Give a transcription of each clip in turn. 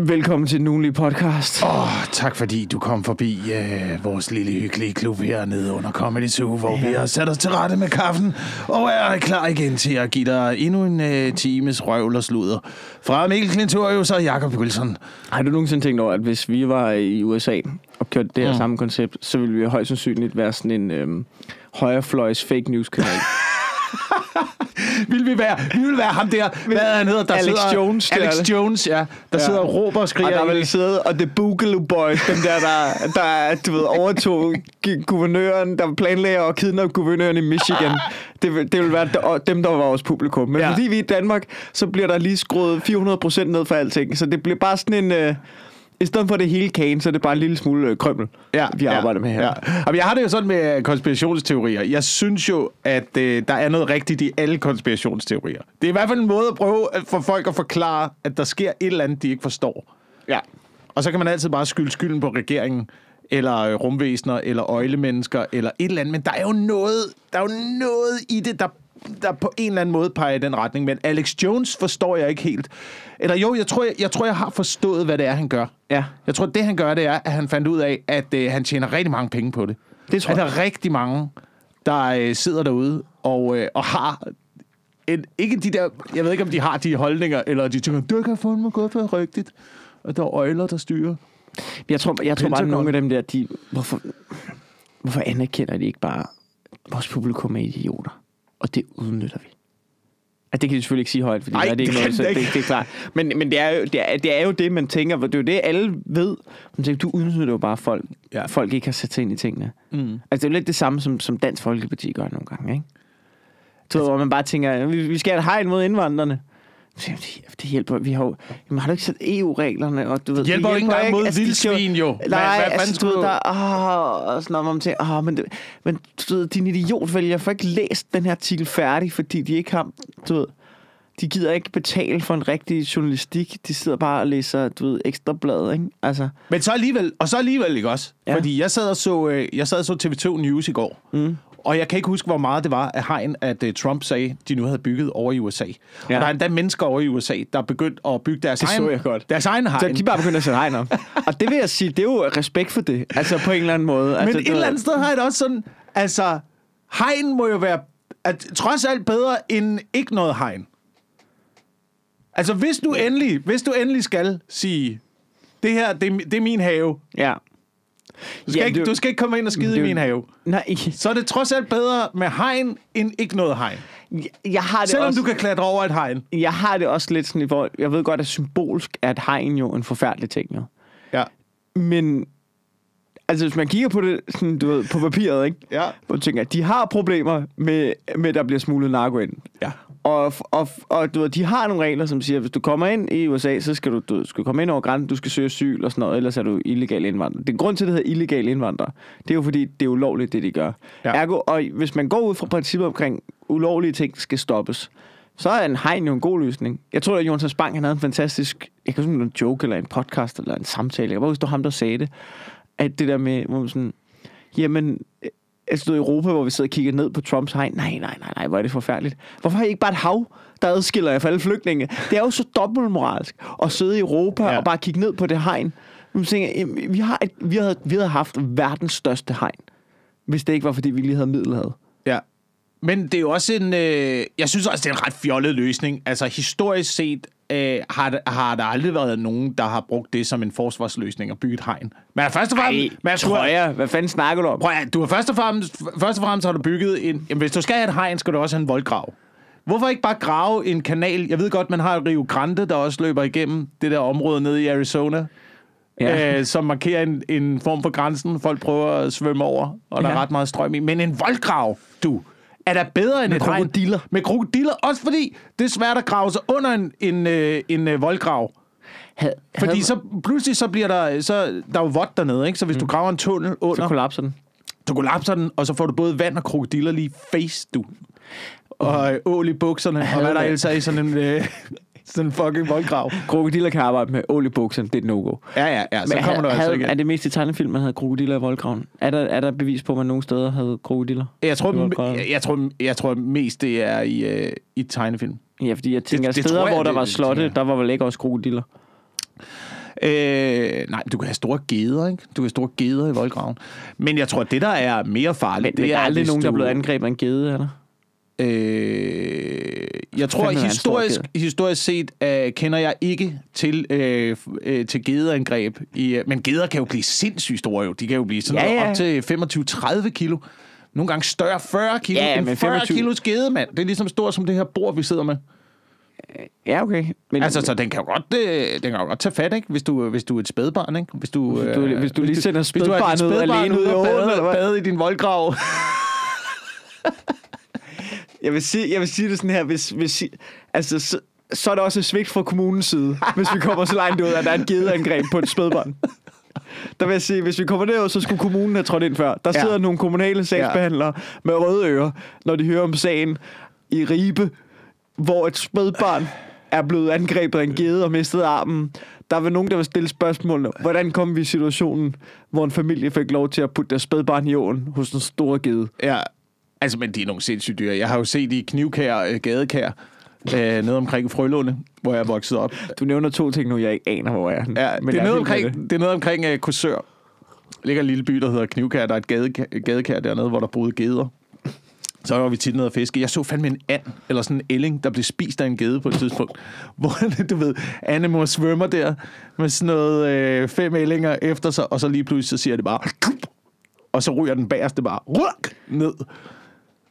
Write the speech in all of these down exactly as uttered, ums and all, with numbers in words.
Velkommen til den ugenlige podcast. Åh, oh, tak fordi du kom forbi øh, vores lille hyggelige klub hernede under Comedy Zoo, hvor ja. vi har sat os til rette med kaffen og er klar igen til at give dig endnu en øh, times røvl og sludder. Fra Mikkel Klintur og så Jacob Bølsen. Har du nogensinde tænkt over, at hvis vi var i U S A og kørte det her mm. samme koncept, så ville vi højst sandsynligt være sådan en øh, højrefløjs fake news-kanal? Vil vi være, vi vil være ham der, hvad han hedder, der Alex sidder, Jones, Alex det. Jones, ja, der ja. sidder og råber og skriger. Og der vil sidde, og det Boogaloo Boys, dem der, der, der du ved, overtog guvernøren, der planlægger og kidnapper guvernøren i Michigan. Det, det vil være dem, der var vores publikum. Men ja. fordi vi er i Danmark, så bliver der lige skruet fire hundrede procent ned for alting, så det bliver bare sådan en... Øh, I stedet for det hele kagen, så er det bare en lille smule krømmel, ja, vi arbejder ja, med her. Ja. Og jeg har det jo sådan med konspirationsteorier. Jeg synes jo, at øh, der er noget rigtigt i alle konspirationsteorier. Det er i hvert fald en måde at prøve for folk at forklare, at der sker et eller andet, de ikke forstår. Ja. Og så kan man altid bare skylde skylden på regeringen, eller rumvæsener, eller øjlemennesker, eller et eller andet. Men der er jo noget, der er jo noget i det, der... der på en eller anden måde peger i den retning, men Alex Jones forstår jeg ikke helt. Eller jo, jeg tror, jeg, jeg, tror, jeg har forstået, hvad det er, han gør. Ja. Jeg tror, det han gør, det er, at han fandt ud af, at øh, han tjener rigtig mange penge på det. Det tror at jeg. Der er rigtig mange, der øh, sidder derude og, øh, og har... En, ikke de der... Jeg ved ikke, om de har de holdninger, eller de tænker, du kan få mig godt for rigtigt, og der er øjler, der styrer. Jeg tror, jeg tror bare, at nogle af dem der, de... Hvorfor, hvorfor anerkender de ikke bare vores publikum er idioter? Og det udnytter vi. At det kan de selvfølgelig ikke sige højt, fordi Ej, der er det, ikke det noget, så det, det er klart. Men, men det, er jo, det, er, det er jo det, man tænker. Det er jo det, alle ved. Man tænker, du udnytter jo bare folk. Ja. Folk ikke har sat sig ind i tingene. Mm. Altså, det er jo lidt det samme, som, som Dansk Folkeparti gør nogle gange, ikke? Så, altså, hvor man bare tænker, vi, vi skal have et hegn mod indvandrerne. Det hjælper. Vi har jo, jamen, har du ikke set E U-reglerne? Og, du ved, det hjælper, hjælper ikke engang mod vildsvin, jo. Nej, nej hvad, altså, du ved, der er oh, sådan noget, man tænker, oh, men, det, men du ved, din idiotvælger får ikke læst den her artikel færdig, fordi de ikke har, du ved, de gider ikke betale for en rigtig journalistik. De sidder bare og læser, du ved, Ekstrabladet, ikke? Altså. Men så alligevel, og så alligevel ikke også. Ja. Fordi jeg sad og så, jeg sad og så T V to News i går. Mm. Og jeg kan ikke huske, hvor meget det var af hegn, at Trump sagde, de nu havde bygget over i U S A. Ja. Og der er endda mennesker over i U S A, der er begyndt at bygge deres det egen hegn. Deres egen hegn. Så de bare begyndte at sætte hegn om. Og det vil jeg sige, det er jo respekt for det. Altså på en eller anden måde. Altså, men et eller andet sted har jeg det også sådan, altså hegn må jo være at, trods alt bedre end ikke noget hegn. Altså hvis du endelig, hvis du endelig skal sige, det her, det, det er min have. Ja. Du skal, ja, ikke, du skal ikke komme ind og skide det, i min have. Nej. Så er det trods alt bedre med hegn end ikke noget hegn. Jeg, jeg har det Selvom også, du kan klatre over et hegn. Jeg har det også lidt sådan i forhold. Jeg ved godt, at symbolsk er et hegn jo en forfærdelig ting. Jo. Ja. Men altså hvis man kigger på det sådan, du ved, på papiret, ikke? Ja. Hvor du tænker, de har problemer med, med der bliver smuglet narko ind. Ja. Og, og, og du ved, de har nogle regler, som siger, at hvis du kommer ind i U S A, så skal du, du skal komme ind over grænsen, du skal søge asyl og sådan noget, ellers er du illegal indvandrer. Den grund til, det hedder illegal indvandrer, det er jo fordi, det er ulovligt, det de gør. Ja. Ergo, og hvis man går ud fra princippet omkring, ulovlige ting skal stoppes, så er en hegn jo en god løsning. Jeg tror, at Jonatan Bang, han havde en fantastisk, jeg kan huske en joke eller en podcast eller en samtale, jeg kan huske, det var ham, der sagde det, at det der med, hvor man sådan, jamen... Altså i Europa, hvor vi sidder og kigger ned på Trumps hegn. Nej, nej, nej, nej, hvor er det forfærdeligt. Hvorfor har I ikke bare et hav, der adskiller jer fra alle flygtninge? Det er jo så dobbeltmoralsk at sidde i Europa ja. og bare kigge ned på det hegn. Man tænker, jamen, vi, har et, vi, havde, vi havde haft verdens største hegn, hvis det ikke var, fordi vi lige havde Middelhavet. Ja, men det er jo også en... Øh, jeg synes også, det er en ret fjollet løsning. Altså historisk set øh, har, har der aldrig været nogen, der har brugt det som en forsvarsløsning at bygge et hegn. Men først og fremmest... Ej, man, tror jeg, jeg, hvad fanden snakker du om? Prøv at, du har først og fremmest, først og fremmest har du bygget en... Jamen, hvis du skal have et hegn, skal du også have en voldgrav. Hvorfor ikke bare grave en kanal? Jeg ved godt, man har Rio Grande, der også løber igennem det der område nede i Arizona, ja. øh, som markerer en, en form for grænsen. Folk prøver at svømme over, og der ja. er ret meget strøm i. Men en voldgrav, du... er der bedre end med et krokodiller? Med krokodiller, også fordi det er svært at grave sig under en, en, en, en voldgrav. Had, fordi havde... så pludselig så bliver der, så, der er jo vådt dernede, ikke? Så hvis mm. du graver en tunnel under... Så kollapser den. Så kollapser den, og så får du både vand og krokodiller lige face, du. Og mm. ål i bukserne, havde og hvad der ellers er i sådan en... Øh... Sådan en fucking voldgrav. Krokodiller kan arbejde med ål i bukserne, det er no-go. Ja, ja, ja, så men kommer du altså igen. Er det mest i tegnefilm, man havde krokodiller i voldgraven? Er der, er der bevis på, at man nogen steder havde krokodiller? Jeg tror, jeg, jeg tror, jeg tror mest, det er i, øh, i tegnefilm. Ja, fordi jeg tænker, det, det steder, jeg, hvor der det, var slotte, der var vel ikke også krokodiller? Øh, nej, du kan have store geder, ikke? Du kan have store geder i voldgraven. Men jeg tror, det der er mere farligt, men, det er aldrig nogen, der er blevet angrebet af en gede, eller? Øh, jeg tror, historisk, historisk set uh, kender jeg ikke til, uh, uh, til gederangreb. I, uh, men geder kan jo blive sindssygt store, jo. De kan jo blive sådan ja, ja. op til femogtyve til tredive kilo. Nogle gange større fyrre kilo. Ja, men fyrre kilos gede, mand. Det er ligesom stort som det her bord, vi sidder med. Ja, okay. Men, altså, så den kan jo godt, øh, den kan jo godt tage fat, ikke? Hvis du, hvis du er et spædbarn, ikke? Hvis du, øh, du, hvis du lige sender spædbarnet alene ud og bader bade i din voldgrav. Jeg vil sige, jeg vil sige det sådan her, hvis, hvis altså, så, så er der også et svigt fra kommunens side, hvis vi kommer så langt ud, at der er et gedeangreb på et spædbarn. Der vil jeg sige, hvis vi kommer derud, så skulle kommunen have trådt ind før. Der sidder ja. nogle kommunale sagsbehandlere ja. med røde ører, når de hører om sagen i Ribe, hvor et spædbarn er blevet angrebet af en gede og mistet armen. Der var nogen, der vil stille spørgsmålene. Hvordan kom vi i situationen, hvor en familie fik lov til at putte deres spædbarn i åen hos den store gede? Ja, altså, men det er nogle sindssygt dyr. Jeg har jo set i Knivkær, Gadekær, øh, nede omkring Frølåne, hvor jeg voksede op. Du nævner to ting nu, jeg ikke aner, hvor jeg er. Ja, men det, er jeg er omkring, det. det er nede omkring uh, Korsør. Ligger en lille by, der hedder Knivkær. Der er et gadekær, gadekær dernede, hvor der boede geder. Så var vi tit nede og fiske. Jeg så fandme en and, eller sådan en ælling, der blev spist af en gede på et tidspunkt. Hvor, du ved, Annemor svømmer der med sådan noget øh, fem ællinger efter sig, og så lige pludselig så siger det bare... Og så ryger den bagerste bare ned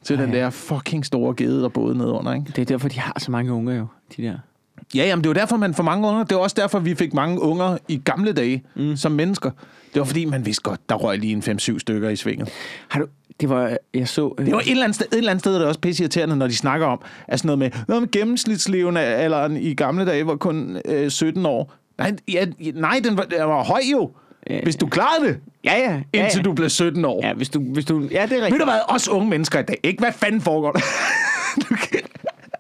til den der fucking store gede, der både ned under, ikke? Det er derfor, de har så mange unger jo, de der. Ja, jamen det var derfor, man får mange unger. Det var også derfor, vi fik mange unger i gamle dage, mm. som mennesker. Det var fordi, man vidste godt, der røg lige en fem syv stykker i svinget. Har du... Det var, jeg så... Øh... Det var et eller andet sted, et eller andet sted der er også pisseirriterende, når de snakker om, altså sådan noget med, noget med gennemsnitsleven af alderen i gamle dage var kun øh, sytten år. Nej, ja, nej den, var, den var høj jo. Øh, hvis du klarede det, ja, ja, ja, indtil ja. du blev sytten år. Ja, hvis du... Hvis du ja, det er rigtigt. Ved du hvad, også unge mennesker i dag, ikke? Hvad fanden foregår der? kan...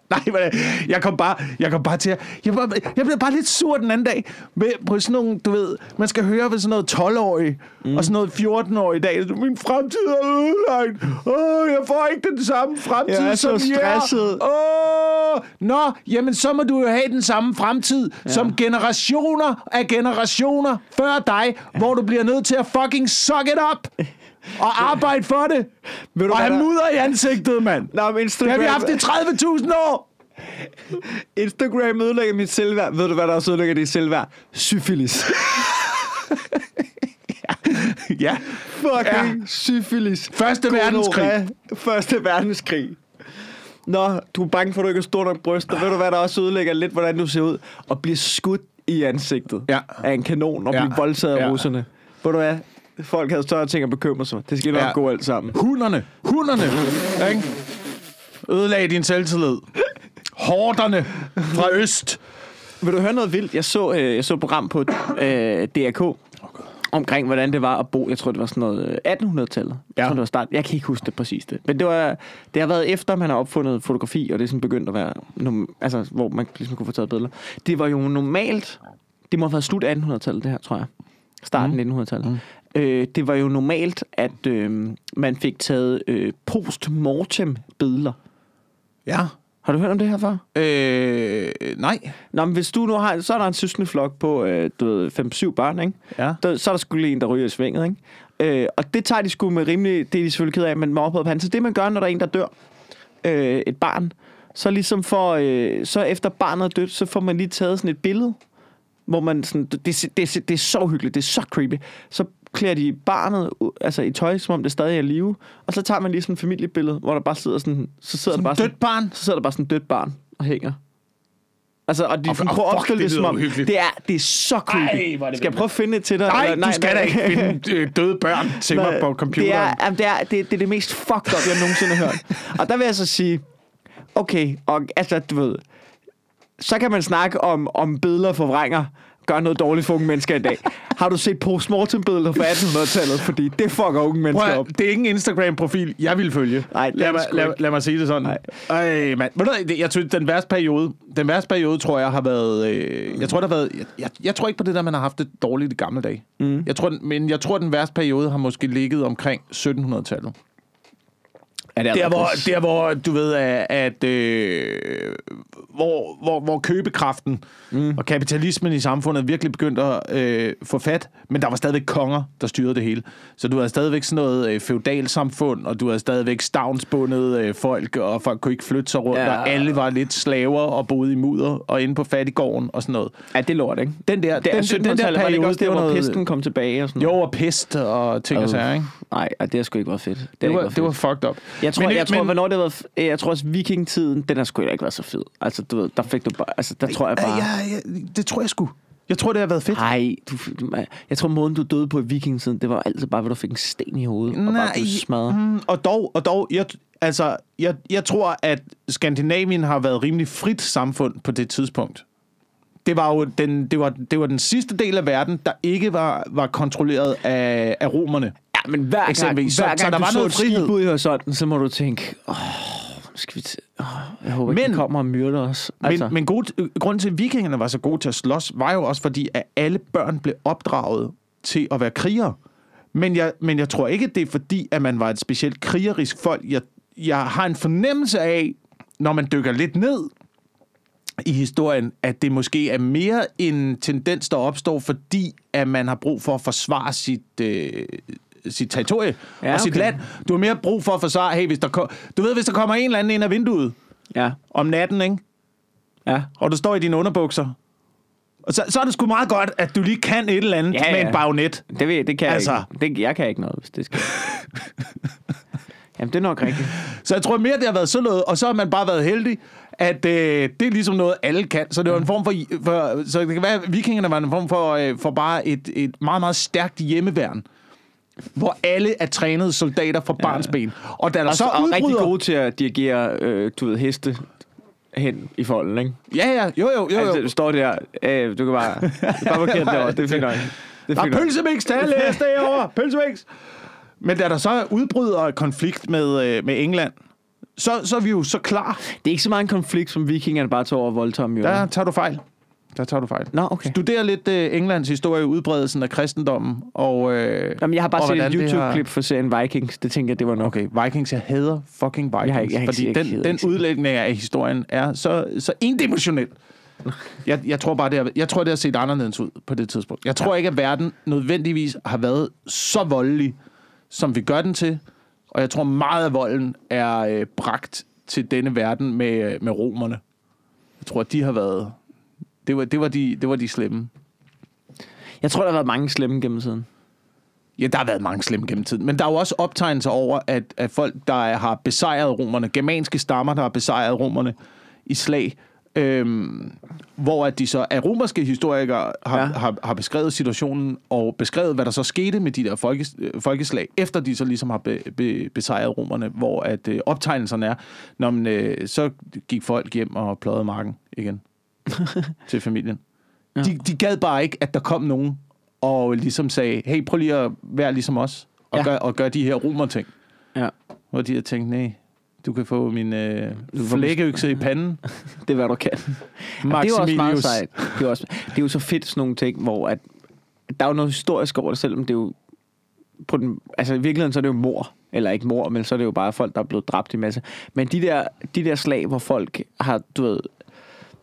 Nej, jeg kom bare, jeg kom bare til at... Jeg, var, jeg blev bare lidt sur den anden dag med, på sådan nogle, du ved... Man skal høre ved sådan noget tolv-årige mm. og sådan noget fjorten-årige i dag. Min fremtid er ødelagt. Åh, jeg får ikke den samme fremtid som jer. Jeg er så stresset. Åh, nå, jamen så må du jo have den samme fremtid ja. som generationer af generationer før dig, ja. hvor du bliver nødt til at fucking suck it up. Og arbejde for det. Vil du og have der... mudder i ansigtet, mand. Nå, men Instagram... Det har vi haft i tredive tusind år. Instagram ødelægger mit selvværd. Ved du, hvad der også ødelægger dit selvværd? Syfilis. ja. Fucking ja. syfilis. Første verdenskrig. Første verdenskrig. Nå, du er bange for, at du ikke har stor nok bryst. Og ved du, hvad der også ødelægger lidt, hvordan du ser ud? Og blive skudt i ansigtet ja. af en kanon og ja. blive voldtaget af ja. russerne. Ved du hvad? Folk havde større ting at bekymre sig. Det skal nok ja. gå alt sammen. Hunderne. Hunderne. Ikke? Ødelag din selvtillid. Horderne fra øst. Vil du høre noget vildt? Jeg så øh, jeg så et program på øh, D R K omkring, hvordan det var at bo. Jeg tror, det var sådan noget attenhundredetallet. Ja. Jeg tror, det var start. Jeg kan ikke huske det præcis det. Men det, var, det har været efter, man har opfundet fotografi, og det er sådan begyndt at være... Altså, hvor man ligesom kunne få taget billeder. Det var jo normalt... Det må have været slut attenhundredetallet, det her, tror jeg. Starten af mm. nitten hundredetallet. Mm. Øh, det var jo normalt, at øh, man fik taget øh, post-mortem-billeder. Ja. Har du hørt om det her før? Øh, nej. Nå, men hvis du nu har... Så er der en søskendeflok på, øh, du ved, fem syv børn, ikke? Ja. Der, så er der sgu lige en, der ryger i svinget, ikke? Øh, og det tager de sgu med rimelig... Det er de selvfølgelig ked af, men man opholder på han. Så det, man gør, når der er en, der dør, øh, et barn, så ligesom for... Øh, så efter barnet er dødt, så får man lige taget sådan et billede, hvor man sådan... Det, det, det, det er så hyggeligt, det er så creepy. Så klæder de barnet altså i tøj, som om det stadig er i live. Og så tager man lige sådan et familiebillede, hvor der bare sidder sådan... Så sidder sådan der bare dødt barn? Sådan, så sidder der bare sådan et dødt barn og hænger. Altså, og de prøver at opstille det, det som om... Uhyggeligt. Det er, det er så creepy. Ej, det skal jeg prøve at finde et til dig? Nej, eller, nej du skal nej, da ikke finde øh, døde børn til mig på computeren. Det er, det, er, det, er, det er det mest fucked up, jeg nogensinde har hørt. Og der vil jeg så sige... Okay, og altså, du ved... Så kan man snakke om, om billeder forvrænger. Gør noget dårligt for unge mennesker i dag. Har du set postmortem-billeder fra attenhundredetallet? Fordi det fucker unge mennesker op. Det er ikke en Instagram-profil, jeg vil følge. Nej, lad, mig, lad, lad mig sige det sådan. Nej. Ej, mand. Jeg tror, den værste periode, den værste periode, tror jeg, har været... Øh, jeg tror, der har været... Jeg, jeg, jeg tror ikke på det der, man har haft det dårligt i gamle dage. Mm. Jeg tror, men jeg tror, den værste periode har måske ligget omkring sytten hundrede-tallet. Ja, det er der, hvor, der hvor du ved at, at øh, hvor, hvor hvor købekraften mm. og kapitalismen i samfundet virkelig begyndte at øh, få fat, men der var stadigvæk konger der styrede det hele. Så du havde stadigvæk sådan noget øh, feudal samfund, og du havde stadigvæk stavnsbundet øh, folk, og folk kunne ikke flytte sig rundt, ja. Og alle var lidt slaver og boede i mudder og inde på fattigården og sådan noget. Ja, det er lort, ikke? Den der det, den, den, den der periode, var det, det var noget, pesten kom tilbage og sådan noget. Jo, og pest og ting uh, og sager, ikke? Nej, det har sgu ikke været fedt. Det, det var fedt. Det var fucked up. Jeg tror, men, jeg, jeg tror, men, hvornår det var. Jeg tror også vikingtiden, den har sgu ikke været så fed. Altså, du ved, der fik du bare. Altså, der tror jeg bare. Ja, ja, det tror jeg sgu. Jeg tror, det har været fedt. Nej, jeg tror, måden du døde på i vikingtiden, det var altid bare, hvor du fik en sten i hovedet. Nej, og bare blev smadret. Mm, og dog, og dog, jeg, altså, jeg, jeg tror, at Skandinavien har været rimelig frit samfund på det tidspunkt. Det var jo den, det var, det var den sidste del af verden, der ikke var, var kontrolleret af, af romerne. Ja, men hver gang, Eksempelvis. Hver gang så, så der var noget skib ud i horisonten, så må du tænke, åh, skal vi t- åh, jeg håber ikke, men, de kommer og myrder os. Altså. Men, men gode, grunden til, at vikingerne var så gode til at slås, var jo også fordi, at alle børn blev opdraget til at være krigere. Men jeg, men jeg tror ikke, det er fordi, at man var et specielt krigerisk folk. Jeg, jeg har en fornemmelse af, når man dykker lidt ned i historien, at det måske er mere en tendens, der opstår, fordi at man har brug for at forsvare sit, øh, sit territorie, ja, og okay. sit land. Du har mere brug for at forsvare, hey, hvis der ko- du ved, hvis der kommer en eller anden ind af vinduet, ja. Om natten, ikke? Ja. Og du står i dine underbukser. Og så, så er det sgu meget godt, at du lige kan et eller andet, ja, ja. Med en bajonet. Det, ved, det kan altså. Jeg ikke. Det, jeg kan ikke noget, hvis det skal. Jamen, det er nok rigtigt. Så jeg tror mere, det har været sådan noget, og så har man bare været heldig, at øh, det er ligesom noget, alle kan. Så det var en form for... for så det kan være, at vikingerne var en form for, øh, for bare et, et meget, meget stærkt hjemmeværn, hvor alle er trænede soldater fra barnsben. Og der er altså, så udbryder... rigtig gode til at dirigere, øh, du ved, heste hen i folden, ikke? Ja, ja. Jo, jo, jo. jo. Altså, du står der. Øh, du kan bare... Du kan bare markere derovre. Det finder jeg. Der er pølsemiks, der er læs derovre. Pølsemiks. Men da der så udbryder konflikt med, øh, med England... Så, så er vi jo så klar. Det er ikke så meget en konflikt, som vikingerne bare tog over voldtom. Jo. Der tager du fejl. Der tager du fejl. Nå, okay. Studerer lidt uh, Englands historie, udbredelsen af kristendommen, og... Øh, Jamen, jeg har bare set et YouTube-klip har... for serien Vikings. Det tænker jeg, det var nok. Okay, Vikings, jeg hader fucking Vikings. Jeg har ikke, jeg har ikke, fordi jeg den, hader, den udlægning af historien er så, så indimensionel. jeg, jeg tror bare, det har, jeg tror, det har set anderledes ud på det tidspunkt. Jeg tror ja. ikke, at verden nødvendigvis har været så voldelig, som vi gør den til. Og jeg tror, meget af volden er øh, bragt til denne verden med, med romerne. Jeg tror, de har været... Det var, det var, de, det var de slemme. Jeg tror, der har været mange slemme gennem tiden. Ja, der har været mange slemme gennem tiden. Men der er jo også optegnelser over, at, at folk, der har besejret romerne, germanske stammer, der har besejret romerne i slag, øhm, hvor at de så af romerske historikere har, ja. har, har beskrevet situationen og beskrevet, hvad der så skete med de der folkes, folkeslag, efter de så ligesom har be, be, besejret romerne, hvor at øh, optegnelserne er, når man, øh, så gik folk hjem og pløjede marken igen til familien. Ja. De, de gad bare ikke, at der kom nogen og ligesom sagde, hey, prøv lige at være ligesom os og, ja. gør, og gør de her romerting. Ja. Hvor de har tænkt, nej, du kan få min øh, flækkeøkse i panden. Det er, hvad du kan. Maximilius. Det er også meget sejt. Det er, også, det er jo så fedt sådan nogle ting, hvor at, der er jo noget historisk over det, selvom det er jo... På den, altså i virkeligheden, så er det jo mord. Eller ikke mord, men så er det jo bare folk, der er blevet dræbt i masse. Men de der, de der slag, hvor folk har, du ved...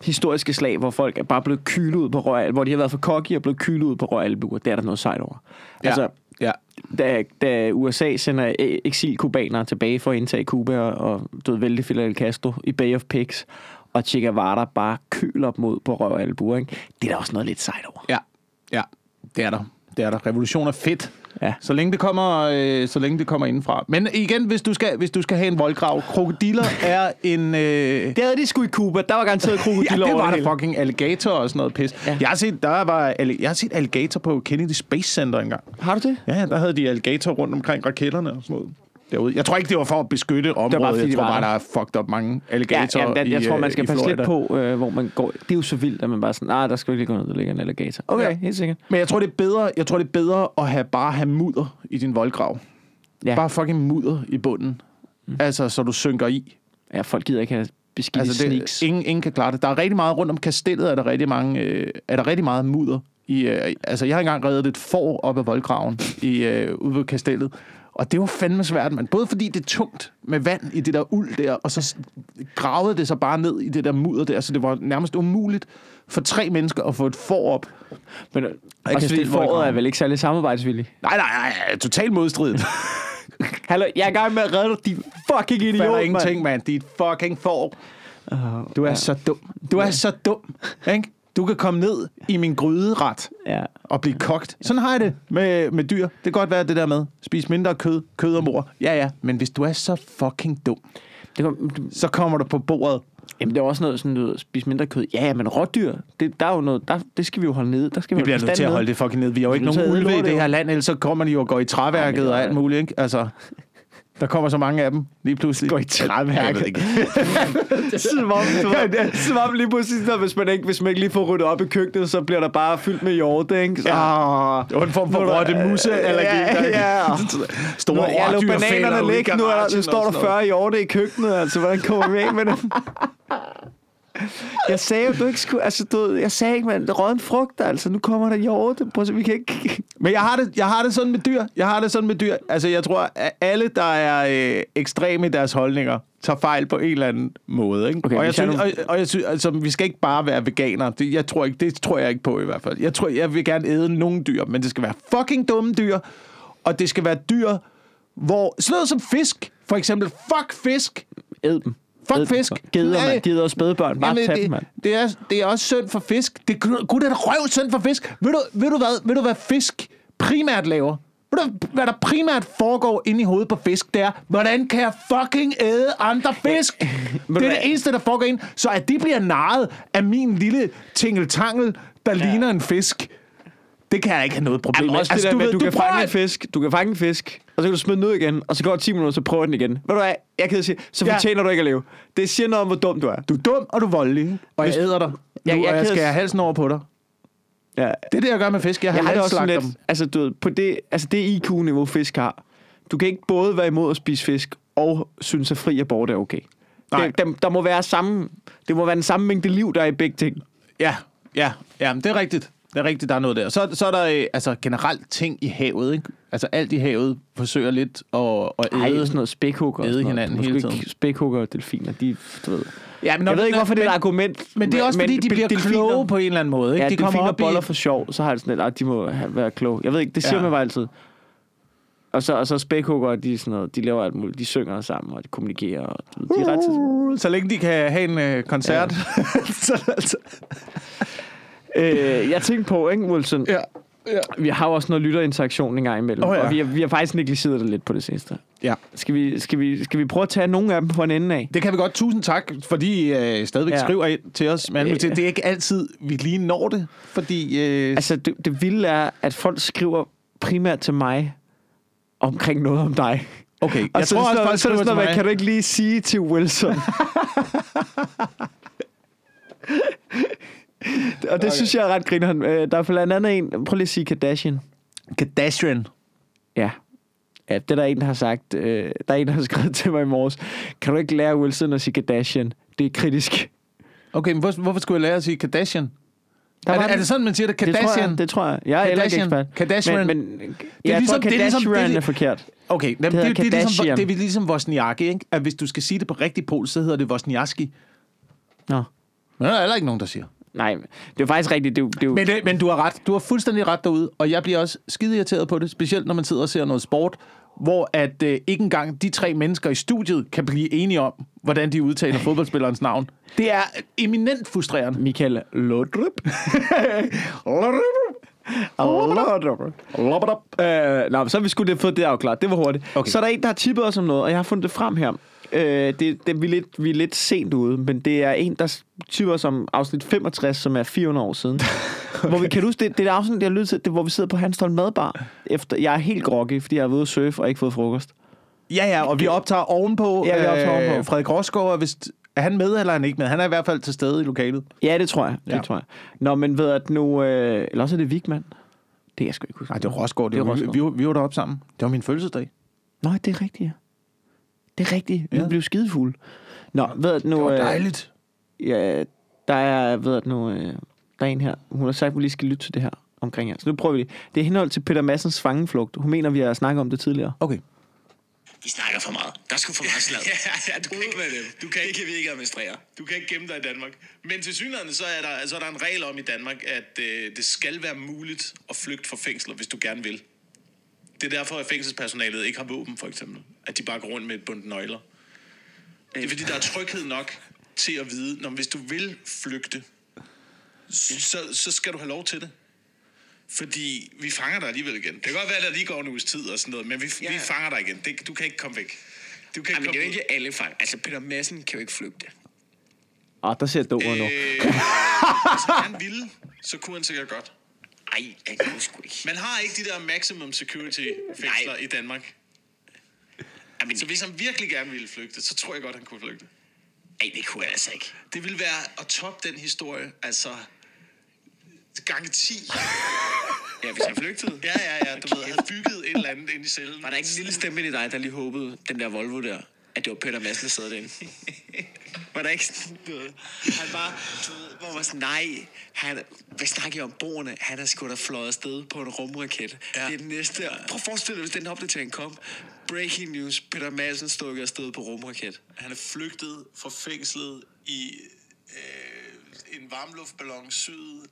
Historiske slag, hvor folk er bare blevet kylet ud på røg, hvor de har været for cocky og blevet kylet ud på røg albuer. Det er der noget sejt over. Ja. Altså... Ja. Da, da U S A sender eksilkubanere tilbage for at indtage Cuba og døde vælte Fidel Castro i Bay of Pigs, og Che Guevara bare køler op mod på røv og albuer, ikke? Det er der også noget lidt sejt over. Ja, ja, det er der. Det er der. Revolution er fedt. Ja. Så længe det kommer, øh, så længe det kommer indenfra. Men igen, hvis du skal, hvis du skal have en voldgrav, krokodiller er en. Øh... Det havde de sgu i Cuba. Der var garanteret krokodiller. Ja, det var der fucking alligator og sådan noget pis. Ja. Jeg har set, der var, jeg har set alligator på Kennedy Space Center engang. Har du det? Ja, der havde de alligator rundt omkring raketterne og sådan noget. Derude. Jeg tror ikke, det var for at beskytte området. Bare, jeg tror bare, der er fucked up mange alligatorer. Ja, ja, jeg tror, man skal passe lidt på, øh, hvor man går. Det er jo så vildt, at man bare sådan, nej, der skal ikke gå ned, der ligger en alligator. Okay, ja. Helt sikkert. Men jeg tror, det er bedre, jeg tror, det er bedre at have, bare have mudder i din voldgrav. Ja. Bare fucking mudder i bunden. Mm. Altså, så du synker i. Ja, folk gider ikke have beskidte altså, sneaks. Ingen, ingen kan klare det. Der er rigtig meget rundt om kastellet, er der rigtig, mange, øh, er der rigtig meget mudder. I, øh, altså, jeg har engang reddet et får op af voldgraven i, øh, ude ved kastellet. Og det var fandme svært, man. Både fordi det er tungt med vand i det der uld der, og så gravede det sig bare ned i det der mudder der, så det var nærmest umuligt for tre mennesker at få et får op. Men altså, fordi fåret er vel ikke særlig samarbejdsvillig? Nej, nej, nej, totalt modstridigt. Hallo, jeg er i gang med at redde dig, de fucking idiot, mand. Fatter ingenting, mand. De fucking får. Uh, du er ja. så dum. Du er ja. så dum, ikke? Du kan komme ned i min gryderet ja. og blive kogt. Sådan har jeg det med, med dyr. Det kan godt være det der med. Spis mindre kød, kød og mor. Ja, ja. Men hvis du er så fucking dum, det kom, du, så kommer du på bordet. Jamen, det er også noget sådan, du spis mindre kød. Ja, ja, men rådyr, det, der er jo noget, der, det skal vi jo holde nede. Der skal vi, vi bliver nødt til at holde det fucking nede. Vi har jo ikke nogen ulve i det her land, ellers så kommer de jo og går i træværket ja, og alt muligt, ikke? Altså... Der kommer så mange af dem lige pludselig. Går i træværket. Som om lige pludselig, hvis man ikke, hvis man ikke lige får ryddet op i køkkenet, så bliver der bare fyldt med jorde, ikke? Så, ja. Det var en form for rotte museallergi. Ja, ja. Store orddyr. Jeg lå bananerne ligge, nu, er, nu står der fyrre jorde i køkkenet, altså hvordan kommer vi af med dem? Jeg sagde jo, du ikke skulle, altså du, jeg sagde ikke, man, rådden frugt, altså nu kommer der hjorte, prøv at vi kan ikke. Men jeg har det, jeg har det sådan med dyr, jeg har det sådan med dyr, altså jeg tror, at alle, der er øh, ekstreme i deres holdninger, tager fejl på en eller anden måde, ikke? Okay, og, jeg synes, og, og jeg synes, altså vi skal ikke bare være veganere, det, jeg tror ikke, det tror jeg ikke på i hvert fald. Jeg tror, jeg vil gerne æde nogle dyr, men det skal være fucking dumme dyr, og det skal være dyr, hvor, sådan noget som fisk, for eksempel, fuck fisk, æd dem. Fuck fisk. Geder, man. Geder og spædebørn. Bare jamen, tag det, dem, mand. Det er, det er også synd for fisk. Det, gud, det er et røv synd for fisk. Ved du, ved du, hvad, ved du, hvad fisk primært laver? Ved du, hvad der primært foregår inde i hovedet på fisk, det er, hvordan kan jeg fucking æde andre fisk? Ja. Det er det eneste, der foregår ind. Så at de bliver narret af min lille tingeltangel, der ja. ligner en fisk, det kan jeg ikke have noget problem med. Altså, det der, du, ved, du, du kan prøver... fange en fisk, du kan fange en fisk, og så kan du smide den ud igen, og så går ti minutter, så prøver den igen. Ved du hvad, jeg kan sige, så fortjener ja. du ikke at leve. Det siger noget om, hvor dum du er. Du er dum, og du er voldelig, og jeg æder dig. Jeg, jeg, jeg, jeg skal have halsen over på dig. Ja. Det er det, jeg gør med fisk. Jeg, jeg har det også lidt, altså, du ved, på det, altså det I Q-niveau, fisk har. Du kan ikke både være imod at spise fisk, og synes, at fri abort er okay. Det, der, der må være samme, det må være den samme mængde liv, der er i begge ting. Ja, ja, ja, men det er rigtigt. Det er rigtigt, der er noget der. Så, så er der altså, generelt ting i havet, ikke? Altså alt i havet forsøger lidt at, at æde, Ej, sådan noget spækhugger, æde hinanden hele tiden. Spækhugger og delfiner, de, du ved... Ja, men jeg ved ikke, hvorfor men, det er et argument. Men det er også, men, fordi de bliver delfiner, kloge på en eller anden måde, ikke? Ja, de delfiner kommer op boller for sjov, så har jeg sådan lidt, de må være kloge. Jeg ved ikke, det siger ja. man bare altid. Og så, og så spækhugger, de, sådan noget, de laver alt muligt. De synger sammen, og de kommunikerer. Og de uh, ret til... Så længe de kan have en øh, koncert. Ja. så, altså... Øh, jeg tænkte på, ikke, Wilson? Ja, ja. Vi har også noget lytterinteraktion en gang imellem, oh, ja. og vi har, vi har faktisk negligeret det lidt på det seneste. Ja. Skal vi, skal vi, skal vi prøve at tage nogle af dem på en ende af? Det kan vi godt. Tusind tak, fordi I øh, stadigvæk ja. skriver ind til os. Men øh, det er ikke altid, vi lige når det, fordi... Øh... Altså, det, det vilde er, at folk skriver primært til mig omkring noget om dig. Okay, jeg og så tror også, folk skriver til mig. Kan du ikke lige sige til Wilson? Og det okay. synes jeg er ret grineren. Der er blandt andet en, prøv lige at sige Kardashian. Kardashian? Ja. Ja, det er der en, der har sagt. Der er en, der har skrevet til mig i morges. Kan du ikke lære Wilson at sige Kardashian? Det er kritisk. Okay, men hvor, hvorfor skulle jeg lære at sige Kardashian? Er, er, det, er det sådan, man siger det? Kardashian? Det tror jeg. Det tror jeg. Jeg er Kardashian. Ikke ekspert. Kardashian. Men, men, det er jeg ligesom, tror, Kardashian det er, ligesom, det er forkert. Okay, det, det, det, det, det, det, er ligesom, det er ligesom Wozniacki, ikke? At hvis du skal sige det på rigtig pol, så hedder det Wozniacki. Nå. Men der er heller ikke nogen, der siger. Nej, det er faktisk rigtigt. Det, det... Men, men du har ret. Du har fuldstændig ret derude, og jeg bliver også skide irriteret på det, specielt når man sidder og ser noget sport, hvor at øh, ikke engang de tre mennesker i studiet kan blive enige om, hvordan de udtaler fodboldspillerens navn. Det er eminent frustrerende. Michael Laudrup. Laudrup. Laudrup. Øh, nej, så har vi sgu det fået det afklaret. Det var hurtigt. Okay. Så er der en, der har tippet os om noget, og jeg har fundet det frem her. Øh, det, det, vi, er lidt, vi er lidt sent ude, men det er en, der typer som afsnit femogtres, som er fire hundrede år siden. Okay. Hvor vi kan huske, det, det er et afsnit, jeg har lyttet til, det, hvor vi sidder på Hanstholm Madbar. Efter, jeg er helt groggy, fordi jeg har været ude at surfe og ikke fået frokost. Ja, ja, og vi optager ovenpå. Ja, vi optager øh, ovenpå. Frederik Rosgaard, og hvis... Er han med, eller er han ikke med? Han er i hvert fald til stede i lokalet. Ja, det tror jeg. Det ja. tror jeg. Nå, men ved at nu... Øh, eller også er det Wigman. Det er jeg sgu ikke huske. Nej, det er Rosgaard. Det det var, vi, vi, vi var deroppe sammen. Det var min fødselsdag. Nå, det er rigtigt, ja. Det er rigtigt. Vi ja. blev skidefugle. Nå, ved at nu... Det var dejligt. Øh, ja, der er, ved at nu... Øh, der er en her. Hun har sagt, at vi lige skal lytte til det her omkring her. Så nu prøver vi det. Det er henholdt til Peter Madsens fangeflugt. Hun mener, vi har snakket om det tidligere. Okay. Vi snakker for meget. Der skulle for meget slag. ja, ja, du, kan ikke, du kan ikke, det kan vi ikke administrere. Du kan ikke gemme dig i Danmark. Men til synligheden, så er der, altså, der er en regel om i Danmark, at øh, det skal være muligt at flygte fra fængsler, hvis du gerne vil. Det er derfor, at fængselspersonalet ikke har våben, for eksempel. At de bare går rundt med et bundt nøgler. Det er fordi, der er tryghed nok til at vide, når hvis du vil flygte, så, så skal du have lov til det. Fordi vi fanger dig alligevel igen. Det kan godt være, at der lige går en uges tid og sådan noget, men vi, ja. vi fanger dig igen. Det, du kan ikke komme væk. Du kan ikke Ej, men komme det er jo ikke alle fanger. Altså, Peter Madsen kan jo ikke flygte. Ah, der ser jeg dumt øh, nu. Hvis han ville, så kunne han sikkert godt. Ej, jeg kan sgu ikke. Man har ikke de der maximum security fængsler i Danmark. Jamen, så hvis han virkelig gerne ville flygte, så tror jeg godt, han kunne flygte. Nej, det kunne jeg altså ikke. Det ville være at toppe den historie, altså gange ti. Ja, hvis han flygtede. Ja, ja, ja, du okay. ved, havde bygget et eller andet ind i cellen. Var der ikke en lille stemme i dig, der lige håbede, den der Volvo der, at det var Peter Madsen, der sad derinde? Var der ikke sådan noget? Han bare, du ved, hvor var sådan, nej, han, hvad snakker jeg om broerne? Han er sgu da fløjet afsted på en rumraket. Ja. Det er den næste. Prøv at forestille dig, hvis den opdatering kom. Breaking news, Peter Madsen stod afsted på rumraket. Han er flygtet fra fængslet i øh, en varmluftballon syet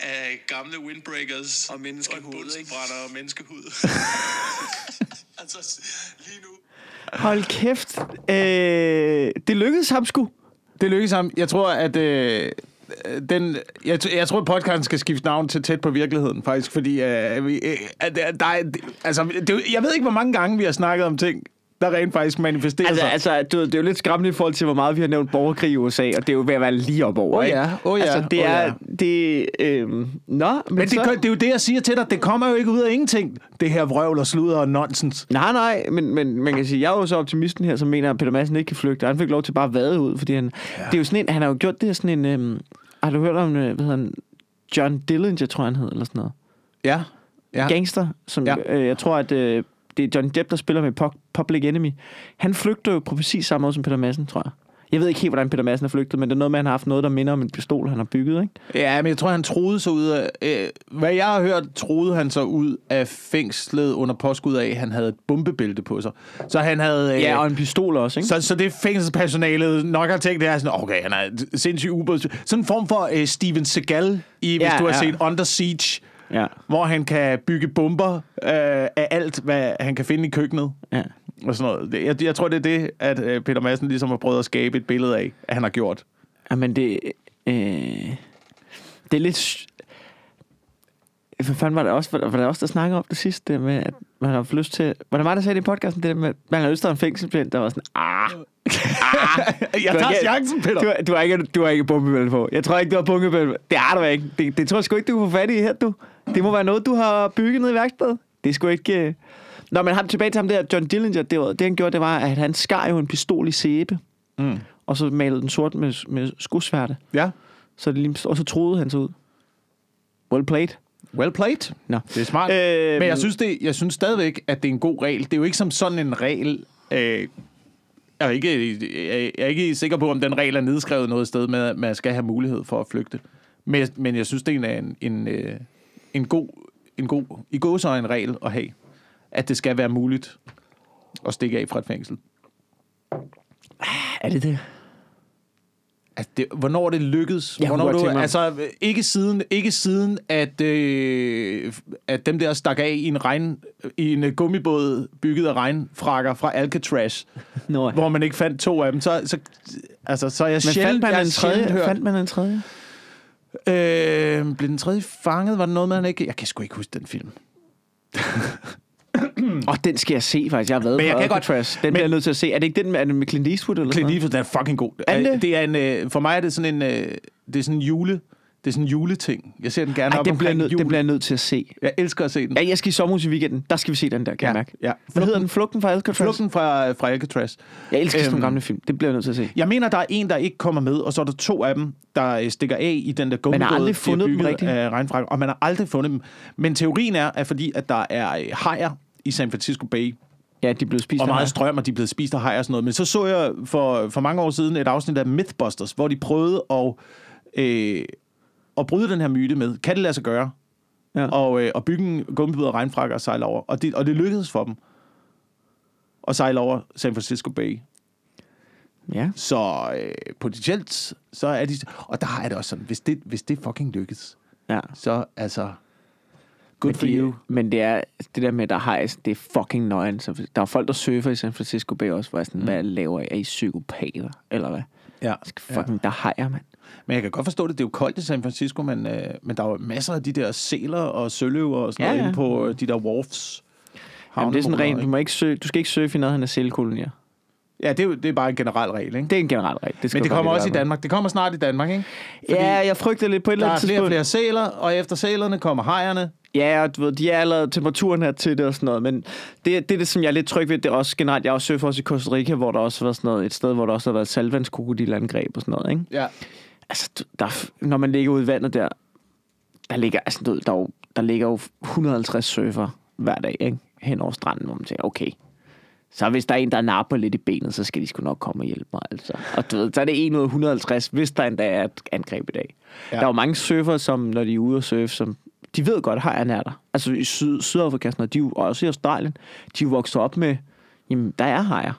af gamle windbreakers. Og menneskehud, og bundsbrænder og menneskehud. Altså, lige nu. Hold kæft. Øh, det lykkedes ham sgu. Det lykkedes ham. Jeg tror, at... Øh, den, jeg, jeg tror, at podcasten skal skifte navn til Tæt på virkeligheden, faktisk, fordi... Øh, vi, øh, der er, altså, det, jeg ved ikke, hvor mange gange vi har snakket om ting, der rent faktisk manifesterer altså, sig. Altså, du ved, det er jo lidt skræmmende i forhold til, hvor meget vi har nævnt borgerkrig i U S A, og det er jo ved at være lige op over, oh, ja. Ikke? Oh, ja. Altså, det oh, er... Ja. Det, øh, nå, men men så... det, det er jo det, jeg siger til dig. Det kommer jo ikke ud af ingenting, det her vrøvl og sludder og nonsens. Nej, nej, men, men man kan sige, jeg er jo så optimisten her, som mener, at Peter Madsen ikke kan flygte. Han fik lov til bare at vade ud, fordi han... Ja. Det er jo sådan en... Han har jo gjort det her sådan en... Øh, har du hørt om, hvad hedder han? John Dillinger, tror han hed, eller sådan noget. Ja. ja. Gangster, som ja. øh, jeg tror, at... Øh, det er Johnny Depp, der spiller med Public Enemy. Han flygter jo på præcis samme måde som Peter Madsen, tror jeg. Jeg ved ikke helt, hvordan Peter Madsen er flygtet, men det er noget med, han har haft noget, der minder om en pistol, han har bygget, ikke? Ja, men jeg tror, han troede sig ud af... Øh, hvad jeg har hørt, troede han så ud af fængslet under påskud af, at han havde et bombebælte på sig. Så han havde... Øh, ja, og en pistol også, ikke? Så, så det fængselspersonalet nok har tænkt, det er sådan, okay, han er sindssygt ubåds... Sådan en form for øh, Steven Seagal, i, hvis ja, du har ja. set Under Siege... Ja. Hvor han kan bygge bomber øh, af alt, hvad han kan finde i køkkenet. Ja. Og sådan noget. Jeg, jeg tror, det er det, at øh, Peter Madsen ligesom har prøvet at skabe et billede af, at han har gjort. Jamen, det... Øh, det er lidt... Hvad fanden var det også, var der også, der snakkede om det sidste, det med, at man har lyst til... Var det mig, der sagde det i podcasten, det der med, at man har lyst til en fængselsplan, der var sådan... ah. Jeg tager chancen, Peter. Du, du har ikke, du har ikke bunkebælge på. Jeg tror ikke, du har bunkebælge. Det har du ikke. Det, det tror jeg sgu ikke, du kan få fat i her, du. Det må være noget, du har bygget ned i værkstedet. Det er sgu ikke... Nå, men han, tilbage til ham der, John Dillinger, det, var, det han gjorde, det var, at han skar jo en pistol i sæbe. Mm. Og så malede den sort med, med skosværte. Ja. Så det, og så troede han så ud. Well played. Well played. No. Det er smart. Øh, men jeg synes, det, jeg synes stadigvæk, at det er en god regel. Det er jo ikke som sådan en regel... Øh, Jeg er, ikke, jeg er ikke sikker på, om den regel er nedskrevet noget sted med, at man skal have mulighed for at flygte. Men, men jeg synes, det er en, en, en god, en god i gåseøjne regel at have, at det skal være muligt at stikke af fra et fængsel. Er det det? Altså, det, hvornår det lykkedes? Ja, hvornår du, altså, ikke siden, ikke siden at, øh, at dem der stak af i en, regn, i en gummibåd bygget af regnfrakker fra Alcatraz, no, ja. Hvor man ikke fandt to af dem. Så, så, altså, så er jeg sjældent hørt. Fandt man en tredje? Øh, blev den tredje fanget? Var det noget, man ikke... Jeg kan sgu ikke huske den film. Og oh, den skal jeg se, faktisk. Jeg har været men jeg på Alcatraz. Den bliver jeg nødt til at se. Er det ikke den med, er det med Clint Eastwood? Eller Clint Eastwood, den er fucking god. Er det? Det er en, for mig er det sådan en, det er sådan en jule, det er sådan en juleting. Jeg ser den gerne Ej, op den bliver nød, jul. Den bliver jeg nødt til at se. Jeg elsker at se den. Ja, jeg skal i sommerhus i weekenden. Der skal vi se den der, kan ja, jeg mærke. Ja. Hvad hedder den? Flugten fra Alcatraz? Flugten fra, fra Alcatraz. Jeg elsker æm, sådan en gamle film. Det bliver jeg nødt til at se. Jeg mener, der er en, der ikke kommer med, og så er der to af dem, der stikker af i den der gummibåd. Man har aldrig fundet dem rigtigt. Og man har aldrig fundet dem. Men teorien er, at fordi at der er hajer i San Francisco Bay. Ja, de blev spist og meget strøm, og de blev spist af hajer og sådan noget. Men så så jeg for, for mange år siden et afsnit af Mythbusters, hvor de prøvede at, øh, at bryde den her myte med, kan det lade sig gøre? Ja. Og, øh, og bygge en gummibåd og regnfrakker og sejle over. Og det, og det lykkedes for dem. og sejle over San Francisco Bay. Ja. Så øh, potentielt, så er de... Og der er det også sådan, hvis det, hvis det fucking lykkes, ja. Så altså... Good for you. Men det er det der med, der hejs, det er fucking nøgen. Der er folk, der surfer i San Francisco Bay også, hvor jeg sådan, mm. hvad laver I? Er I psykopater? Eller hvad? Ja. Fucking, ja. Der hejer, mand. Men jeg kan godt forstå det, det er jo koldt i San Francisco, men, øh, men der er jo masser af de der sæler og søløver og sådan ja, noget ja. Inde på de der wharfs. Jamen det er sådan rent, du, må ikke surfe, du skal ikke surfe i nærheden af sælkolonier. Ja, det er, jo, det er bare en generel regel, ikke? Det er en generel regel. Det Men det kommer også i Danmark. Det kommer snart i Danmark, ikke? Fordi ja, jeg frygter lidt på et eller andet tidspunkt. Der er flere og flere sæler, og efter sælerne kommer hajerne. Ja, og du ved, de er allerede temperaturen her til det og sådan noget. Men det, det er det, som jeg er lidt tryg ved. Det er også generelt, jeg har også surfer også i Costa Rica, hvor der også var sådan noget, et sted, hvor der også har været salvandskrokodilleangreb og sådan noget, ikke? Ja. Altså, der, når man ligger ude i vandet der, der ligger, altså, der, der, der ligger jo et hundrede og halvtreds surfer hver dag, ikke? Hen over stranden, hvor man tænker, okay. Så hvis der er en, der napper lidt i benet, så skal de sgu nok komme og hjælpe mig, altså. Og du ved, så er det en ud af et hundrede og halvtreds, hvis der endda er et angreb i dag. Ja. Der er jo mange surfere, som når de er ude og surfe, som de ved godt, hejerne er der. Altså i Syd- Sydafrika, og de, også i Australien, de vokser op med, jamen, der er hejer.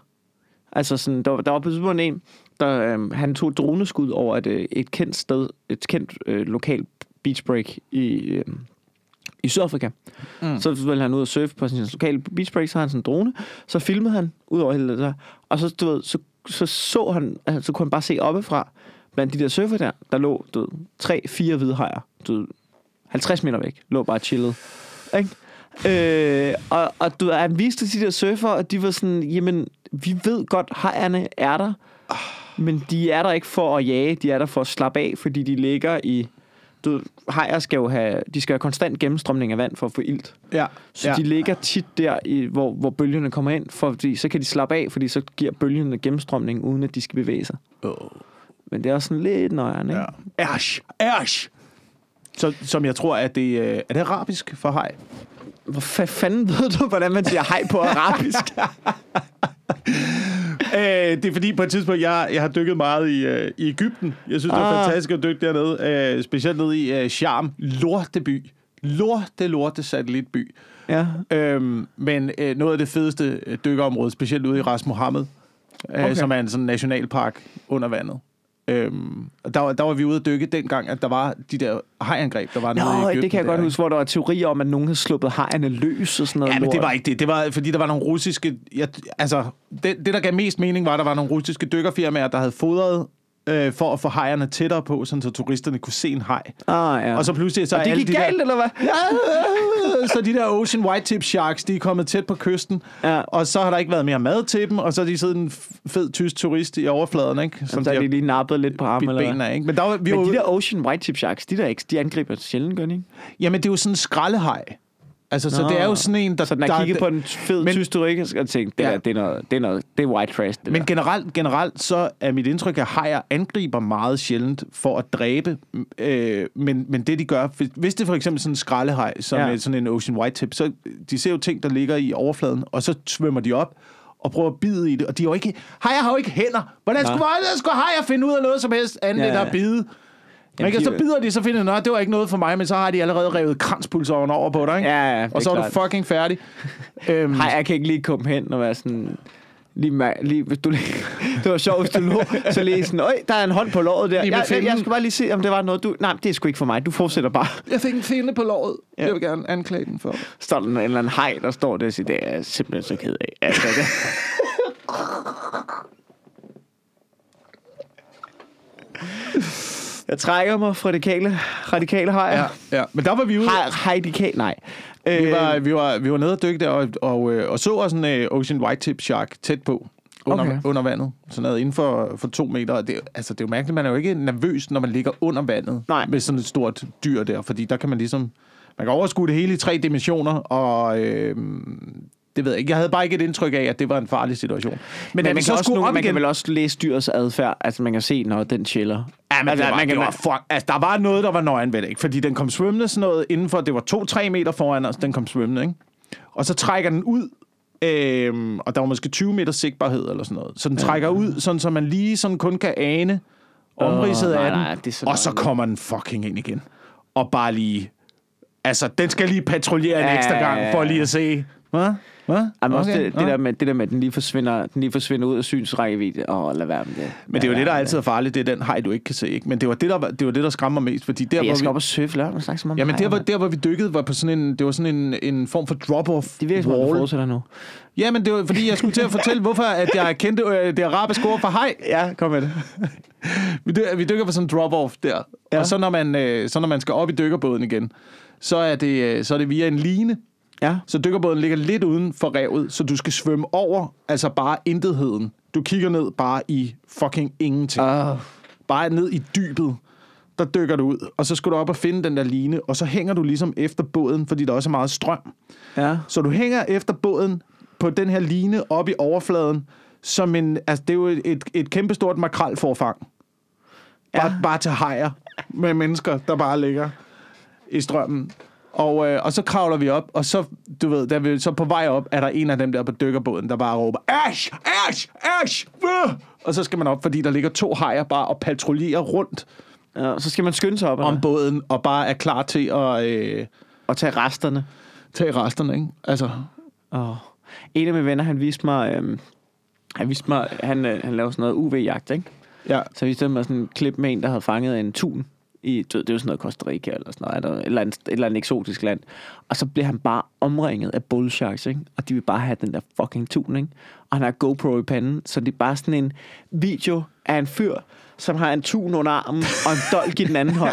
Altså sådan, der, der var på tidspunkt en, der, øhm, han tog et droneskud over et, et kendt sted, et kendt øh, lokal beach break i... Øh, i Sydafrika. Mm. Så ville han ud og surfe på sin lokale beach break, så havde han sådan en drone, så filmede han ud over hele det der, og så, du ved, så, så så han, altså, så kunne han bare se oppefra, blandt de der surfer der, der lå, du ved, tre, fire hvide hajer, du ved, halvtreds meter væk, lå bare chillet, ikke? Øh, og, og du ved, han viste de der surfer, og de var sådan, jamen, vi ved godt, hajerne er der, men de er der ikke for at jage, de er der for at slappe af, fordi de ligger i... Du, hajer skal jo have, de skal have konstant gennemstrømning af vand for at få ilt. Ja. Så ja. De ligger tit der, i, hvor, hvor bølgerne kommer ind, fordi så kan de slappe af, fordi så giver bølgerne gennemstrømning, uden at de skal bevæge sig. Oh. Men det er også sådan lidt nøjerne, ikke? Ja. Æsh! Æsh! Så, som jeg tror, at det, er det arabisk for haj? Hvor fanden ved du, hvordan man siger haj på arabisk? Det er fordi på et tidspunkt jeg, jeg har dykket meget i, øh, i Egypten. Jeg synes ah. det er fantastisk at dykke dernede, øh, specielt nede i øh, Sharm, lorteby, lorte lorte satellitby. Ja. Øhm, men øh, noget af det fedeste dykkerområde, specielt ude i Ras Mohammed, øh, okay. som er en sådan nationalpark under vandet. Øhm, og der, der var vi ude at dykke dengang, at der var de der hajangreb, der var nede i Egypten. Det kan jeg godt der, huske, hvor der var teorier om, at nogen havde sluppet hajerne løs og sådan noget. Ja, men lort. Det var ikke det. Det var, fordi der var nogle russiske... Jeg, altså, det, det, der gav mest mening, var, at der var nogle russiske dykkerfirmaer, der havde fodret øh, for at få hajerne tættere på, sådan, så turisterne kunne se en haj. Ah, ja. Og så pludselig... Så og det gik de galt, der, eller hvad? Ja, så de der Ocean White Tip Sharks, de er kommet tæt på kysten, ja. Og så har der ikke været mere mad til dem, og så er de siddet en fed tysk turist i overfladen, ikke? Som jamen, så de har de lige nappet lidt på armen, eller benene, ikke? Men, der var, vi men var... de der Ocean White Tip Sharks, de der ikke, de angriber sjældent, gør de ikke? Jamen, det er jo sådan en skraldehaj. Altså, nå, så det er jo sådan en, der... Så den har kigget på en fed men, tysk turist og tænkt, det, ja. Der, det, er noget, det, er noget, det er white trash, det men der. Generelt, generelt, så er mit indtryk, at hajer angriber meget sjældent for at dræbe, øh, men, men det de gør... Hvis det for eksempel sådan en skraldehaj, som ja. Er sådan en Ocean White Tip, så de ser jo ting, der ligger i overfladen, og så svømmer de op og prøver at bide i det, og de er jo ikke... Hajer har jo ikke hænder. Hvordan skulle, skulle hajer finde ud af noget som helst andet ja, ja. End at bide? Men så bider de, så finder de, at det var ikke noget for mig, men så har de allerede revet kranspulsåren over på dig, ikke? Ja, ja, og så er klart. Du fucking færdig. øhm. Hej, jeg kan ikke lige komme hen og være sådan... Lige, lige, hvis du lige, det var sjovt, hvis du lå, så lige sådan, øj, der er en hånd på låret der. Jeg, jeg, jeg skulle bare lige se, om det var noget, du... Nej, det er sgu ikke for mig, du fortsætter bare. Jeg fik en fælde på låret, ja. Jeg vil gerne anklage den for. Står der en eller anden hej, der står der og siger, det er jeg simpelthen så ked af. Altså, det... Jeg trækker mig fra radikale, radikale hajer. Ja, ja, men der var vi ude. Radikale, nej. Vi var, vi var, vi var nede og dykke der, og, og, og så også en Ocean White Tip Shark tæt på, under, okay. under vandet. Sådan noget inden for, for to meter. Det, altså, det er jo mærkeligt, man er jo ikke nervøs, når man ligger under vandet nej. Med sådan et stort dyr der, fordi der kan man ligesom, man kan overskue det hele i tre dimensioner, og... Øh, det ved jeg ikke. Jeg havde bare ikke et indtryk af, at det var en farlig situation. Men, men man, man, kan, også nogle, man kan vel også læse dyrets adfærd. Altså, man kan se, når den chiller. Ja, men altså, var, man kan, var, fuck, altså, der var noget, der var nøgen ved det, ikke? Fordi den kom svømmende sådan noget indenfor. Det var to-tre meter foran os, den kom svømmende, ikke? Og så trækker den ud. Øh, og der var måske tyve meter sigtbarhed eller sådan noget. Så den trækker ja. Ud, sådan, så man lige sådan kun kan ane omridset oh, af nej, den. Nej, og så kommer den fucking ind igen. Og bare lige... Altså, den skal lige patruljere en ekstra gang for lige at se. Hvad? Hvad? Jamen, okay. det, det, der med, det der med, at den lige forsvinder, den lige forsvinder ud af synsrækkevidde og lad være med det. Men det er jo det, der altid er farligt, det er den hej, du ikke kan se. Ikke? Men det var det, der, det var det, der skræmmer mest. Fordi der, jeg hvor skal vi... op og surfe lørdag, slags om. Ja, men der, hvor, der, hvor vi dykkede, var på sådan en, det var sådan en, en form for drop-off. Det virker, hvor du fortsætter nu. Ja, men det var, fordi jeg skulle til at fortælle, hvorfor at jeg kendte øh, det arabiske ord for hej. Ja, kom med det. vi, dykker, vi dykker på sådan en drop-off der. Ja. Og så når, man, øh, så når man skal op i dykkerbåden igen, så er det, øh, så er det via en line. Ja. Så dykkerbåden ligger lidt uden for revet, så du skal svømme over, altså bare intetheden. Du kigger ned bare i fucking ingenting. Uh. Bare ned i dybet. Der dykker du ud, og så skal du op og finde den der line, og så hænger du ligesom efter båden, fordi der også er meget strøm. Ja. Så du hænger efter båden på den her line op i overfladen, som en, altså det er jo et, et kæmpestort makrelforfang. Bare, ja. bare til hajer med mennesker, der bare ligger i strømmen. Og, øh, og så kravler vi op, og så, du ved, der vi, så på vej op, er der en af dem der på dykkerbåden, der bare råber, ash, ash, ash, uh! Og så skal man op, fordi der ligger to hajer bare og patruljerer rundt. Ja, så skal man skynde sig op om båden, og bare er klar til at... Øh, og tage resterne. Tage resterne, ikke? Altså... Oh. En af mine venner, han viste mig, øh, han, viste mig han, øh, han lavede sådan noget U V-jagt, ikke? Ja. Så viste han mig sådan en klip med en, der havde fanget en tun. I, det er jo sådan noget Costa Rica eller sådan noget, eller et eller andet, et eller andet eksotisk land. Og så bliver han bare omringet af bullsharks, ikke? Og de vil bare have den der fucking tun, ikke? Og han har GoPro i panden, så det er bare sådan en video af en fyr, som har en tun under armen og en dolk i den anden hånd.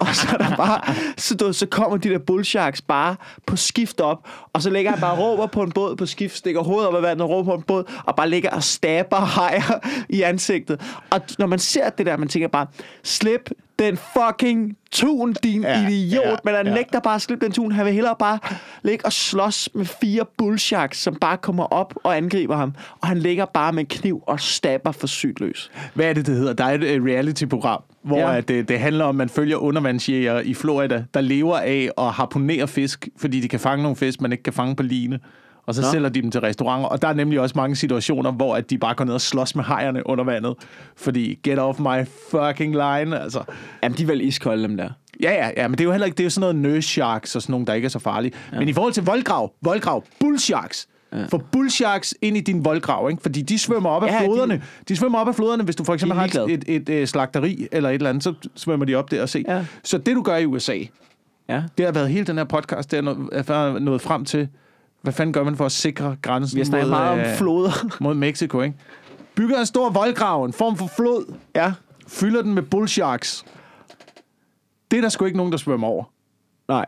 Og så er der bare, så, du, så kommer de der bullsharks bare på skift op, og så ligger han bare råber på en båd på skift, stikker hovedet op af vandet og råber på en båd, og bare ligger og stabber hajer i ansigtet. Og når man ser det der, man tænker bare, slip den fucking tun, din ja, idiot. Ja, men han ja. nægter bare at slippe den tun. Han vil hellere bare ligge og slås med fire bullsharks, som bare kommer op og angriber ham. Og han ligger bare med en kniv og stabber for sygt løs. Hvad er det, det hedder? Der er et reality-program, hvor ja. det, det handler om, at man følger undervandsjæger i Florida, der lever af at harponere fisk, fordi de kan fange nogle fisk, man ikke kan fange på line. Og så Nå. sælger de dem til restauranter. Og der er nemlig også mange situationer, hvor at de bare går ned og slås med hajerne under vandet. Fordi, get off my fucking line, altså. Jamen, de er vel iskolde, dem der. Ja, ja, ja, men det er jo heller ikke, det er jo sådan noget nurse sharks og sådan nogle, der ikke er så farlige. Ja. Men i forhold til voldgrav, voldgrav, bullsharks. Ja. Få bullsharks ind i din voldgrav, ikke? Fordi de svømmer op af ja, floderne. De... de svømmer op af floderne, hvis du for eksempel har et, et, et slagteri eller et eller andet, så svømmer de op der og se. Ja. Så det, du gør i U S A, ja. det har været hele den her podcast, det er nået frem til. Hvad fanden gør man for at sikre grænsen mod... Vi snakker meget om floder. Mod Mexico, ikke? Bygger en stor voldgrav, en form for flod. Ja. Fylder den med bullsharks. Det er der sgu ikke nogen, der svømmer over. Nej.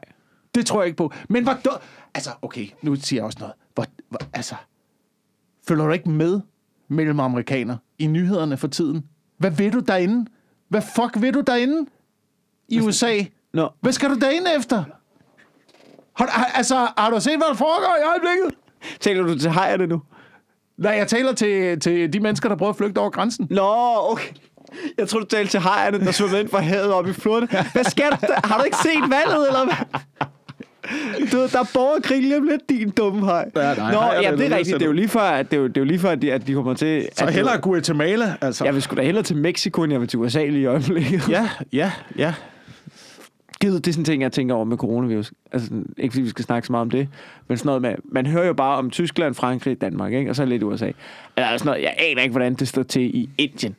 Det tror jeg ikke på. Men hvor... Du... Altså, okay, nu siger jeg også noget. Hvor... Hvor... Altså, følger du ikke med mellem amerikanere i nyhederne for tiden? Hvad ved du derinde? Hvad fuck ved du derinde? I U S A? No. Hvad skal du derinde efter? Har, altså, har du set, hvad der foregår i øjeblikket? Taler du til hejerne nu? Nej, jeg taler til, til de mennesker, der prøver at flygte over grænsen. Nå, okay. Jeg tror, du taler til hejerne, der svømmer ind fra havet op i floden. Hvad sker der? Har du ikke set vandet, eller hvad? Du ved, der er borgerkrig lige om lidt, din dumme hej. Ja, nej, Nå, hej, ja, det er rigtigt. Det er jo lige før, at, det er jo, det er jo lige før, at, de, at de kommer til... Så hellere Guatemala, altså. Jeg vil sgu da hellere til Mexico, end jeg vil til U S A lige i øjeblikket. Ja, ja, ja. Givet, det er sådan en ting, jeg tænker over med coronavirus. Altså, ikke fordi vi skal snakke så meget om det, men sådan noget med, man hører jo bare om Tyskland, Frankrig, Danmark, ikke? Og så lidt U S A. Eller sådan noget, jeg aner ikke, hvordan det står til i Indien.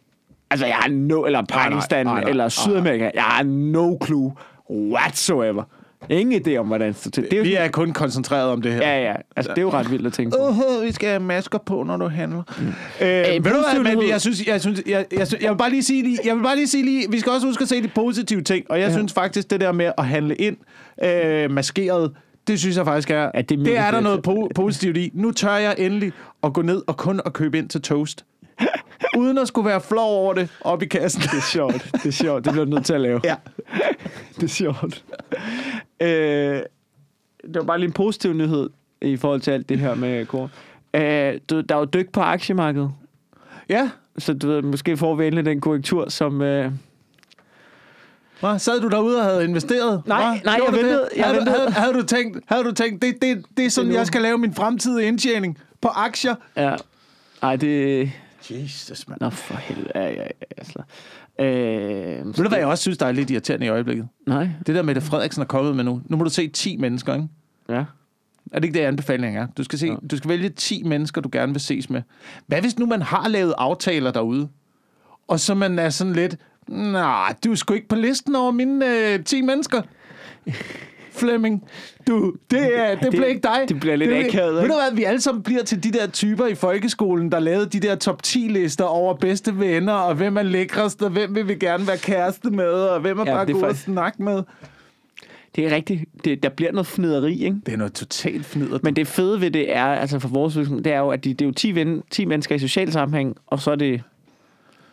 Altså, jeg har no... Eller Pakistan, nej, nej, nej, eller Sydamerika. Nej. Jeg har no clue whatsoever. Ingen idé om, hvordan det står til. Det er vi sådan, er kun koncentreret om det her. Ja, ja. Altså, det er jo ret vildt at tænke på. Åh, vi skal have masker på, når du handler. Mm. Øh, Æh, ved du hvad, men jeg synes, jeg, synes, jeg, jeg, jeg, jeg vil bare lige sige lige, jeg vil bare lige sige lige, vi skal også huske at se de positive ting, og jeg ja. synes faktisk, det der med at handle ind, øh, maskeret, det synes jeg faktisk er, ja, det er, det er der noget po- positivt i. Nu tør jeg endelig at gå ned og kun at købe ind til toast. Uden at skulle være flov over det op i kassen. Det er sjovt. Det er sjovt. Det bliver du nødt til at lave. Ja. Det er sjovt. Øh, det var bare lige en positiv nyhed i forhold til alt det her med korn. Øh, der er jo dyk på aktiemarkedet. Ja. Så du ved, måske får vi endelig den korrektur, som... Øh... Hva? Sad du derude og havde investeret? Nej, Hva? nej, Gjorde jeg ventede. Jeg havde, ventede. Havde, havde, havde du tænkt, havde du tænkt det, det, det er sådan, det jeg skal lave min fremtidige indtjening på aktier? Ja. Ej, det... Jesus, man. Nå, for helvede. Ja, ja, ja. Øh, Ved du, hvad jeg også synes, der er lidt irriterende i øjeblikket? Nej. Det der, Mette Frederiksen er kommet med nu. Nu må du se ti mennesker, ikke? Ja. Er det ikke det, anbefalingen er? Du skal, se, ja. du skal vælge ti mennesker, du gerne vil ses med. Hvad hvis nu man har lavet aftaler derude, og så man er sådan lidt, nej, du er sgu ikke på listen over mine øh, ti mennesker, Flemming. Du, det, er, det, det bliver ikke dig. Det bliver lidt akavet. Ved du hvad, vi alle sammen bliver til de der typer i folkeskolen, der lavede de der top ti-lister over bedste venner, og hvem er lækrest, og hvem vil vi gerne være kæreste med, og hvem er ja, bare god faktisk... at snakke med. Det er rigtigt. Det, der bliver noget fnideri, ikke? Det er noget totalt fnider. Men det fede ved det er, altså for vores virksomhed, det er jo, at de, det er jo ti, ven, ti mennesker i social sammenhæng, og så er det...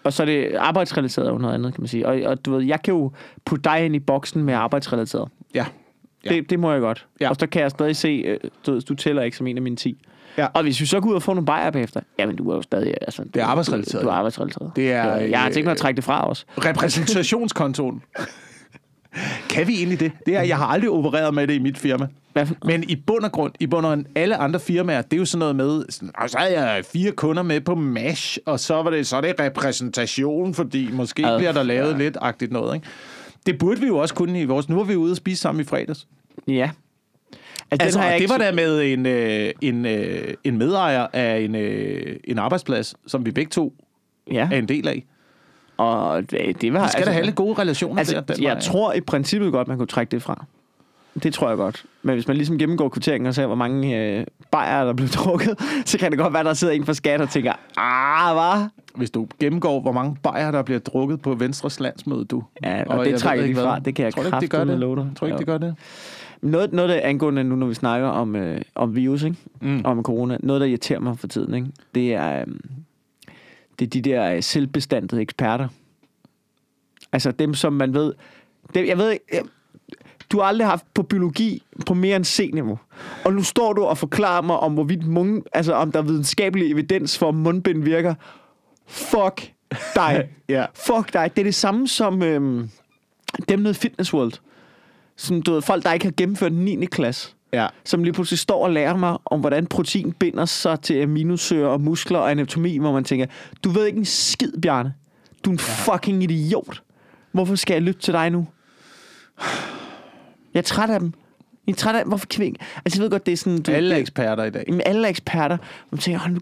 Og så er det arbejdsrelateret og noget andet, kan man sige. Og, og du ved, jeg kan jo putte dig ind i boksen med arbejdsrelateret. Ja. ja. Det, det må jeg godt. Ja. Og så kan jeg stadig se, du, du tæller ikke som en af mine ti. Ja. Og hvis vi så går ud og får nogle bajer bagefter, jamen du er jo stadig... Altså, du, det er arbejdsrelateret. Du, du er arbejdsrelateret. Det er, ja, jeg har tænkt mig at trække det fra også. Repræsentationskontoen. Kan vi egentlig det? Det er, jeg har aldrig opereret med det i mit firma. Men i bund og grund, i bund og grund, alle andre firmaer, det er jo sådan noget med, sådan, så havde jeg fire kunder med på M A S H, og så var det, så er det repræsentation, fordi måske Ad, bliver der lavet ja. lidt agtigt noget, ikke? Det burde vi jo også kunne i vores. Nu var vi ude og spise sammen i fredags. Ja. Altså, altså det ikke... var der med en, øh, en, øh, en medejer af en, øh, en arbejdsplads, som vi begge to ja. er en del af. Og det, det var... Vi skal altså, da have lidt gode relationer altså, der. Jeg tror i princippet godt, man kunne trække det fra. Det tror jeg godt. Men hvis man ligesom gennemgår kvitteringen og ser, hvor mange øh, bajer, der blev drukket, så kan det godt være, der sidder en for skat og tænker, ah, hvad? Hvis du gennemgår, hvor mange bajer, der bliver drukket på Venstres landsmøde, du. Ja, og, og det trækker de fra. Det kan jeg kraftedeme love dig. Tror ikke, det gør det? Noget, noget der angående nu, når vi snakker om, øh, om virus, ikke? Mm. Om corona, noget, der irriterer mig for tiden, ikke? Det er... Øh, Det er de der selvbestandede eksperter. Altså dem, som man ved... Dem, jeg ved ikke... Jeg, du har aldrig haft på biologi på mere end C-niveau. Og nu står du og forklarer mig om, hvorvidt mund, altså, om der er videnskabelig evidens for, om mundbind virker. Fuck dig. yeah. Fuck dig. Det er det samme som øhm, dem nede i Fitness World. Som, du ved, folk, der ikke har gennemført niende klasse. Ja. Som lige pludselig står og lærer mig om, hvordan protein binder sig til aminosyrer og muskler og anatomi, hvor man tænker, du ved ikke en skid, Bjarne. Du er en ja. fucking idiot. Hvorfor skal jeg lytte til dig nu? Jeg er træt af dem. Jeg er træt af dem. Hvorfor kan vi ikke? Altså, jeg ved godt, det er sådan... Du, alle eksperter i dag. Jamen, alle eksperter. Man tænker, hold nu...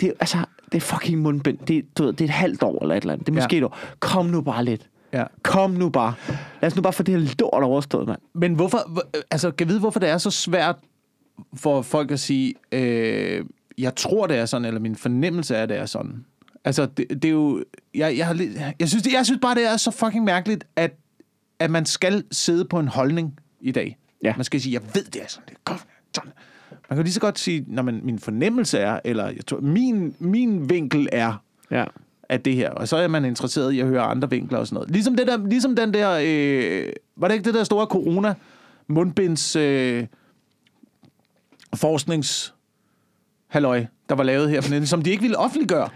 Det er, altså, det er fucking mundbind. Det er, du ved, det er et halvt år eller et eller andet. Det er måske ja. et år. Kom nu bare lidt. Ja. Kom nu bare. Lad os nu bare få det her lort overstået, mand. Men hvorfor, altså, kan jeg vide, hvorfor det er så svært for folk at sige, øh, jeg tror, det er sådan, eller min fornemmelse er, det er sådan. Altså, det, det er jo, jeg, jeg, har, jeg, synes, jeg synes bare, det er så fucking mærkeligt, at, at man skal sidde på en holdning i dag. Ja. Man skal sige, jeg ved, det er sådan, det er godt, sådan. Man kan lige så godt sige, når man, min fornemmelse er, eller jeg tror, min, min vinkel er... Ja. Af det her, og så er man interesseret i at høre andre vinkler og sådan noget. Ligesom, det der, ligesom den der, øh, var det ikke det der store corona mundbinds øh, forskningshalløj, der var lavet her forneden, som de ikke ville offentliggøre,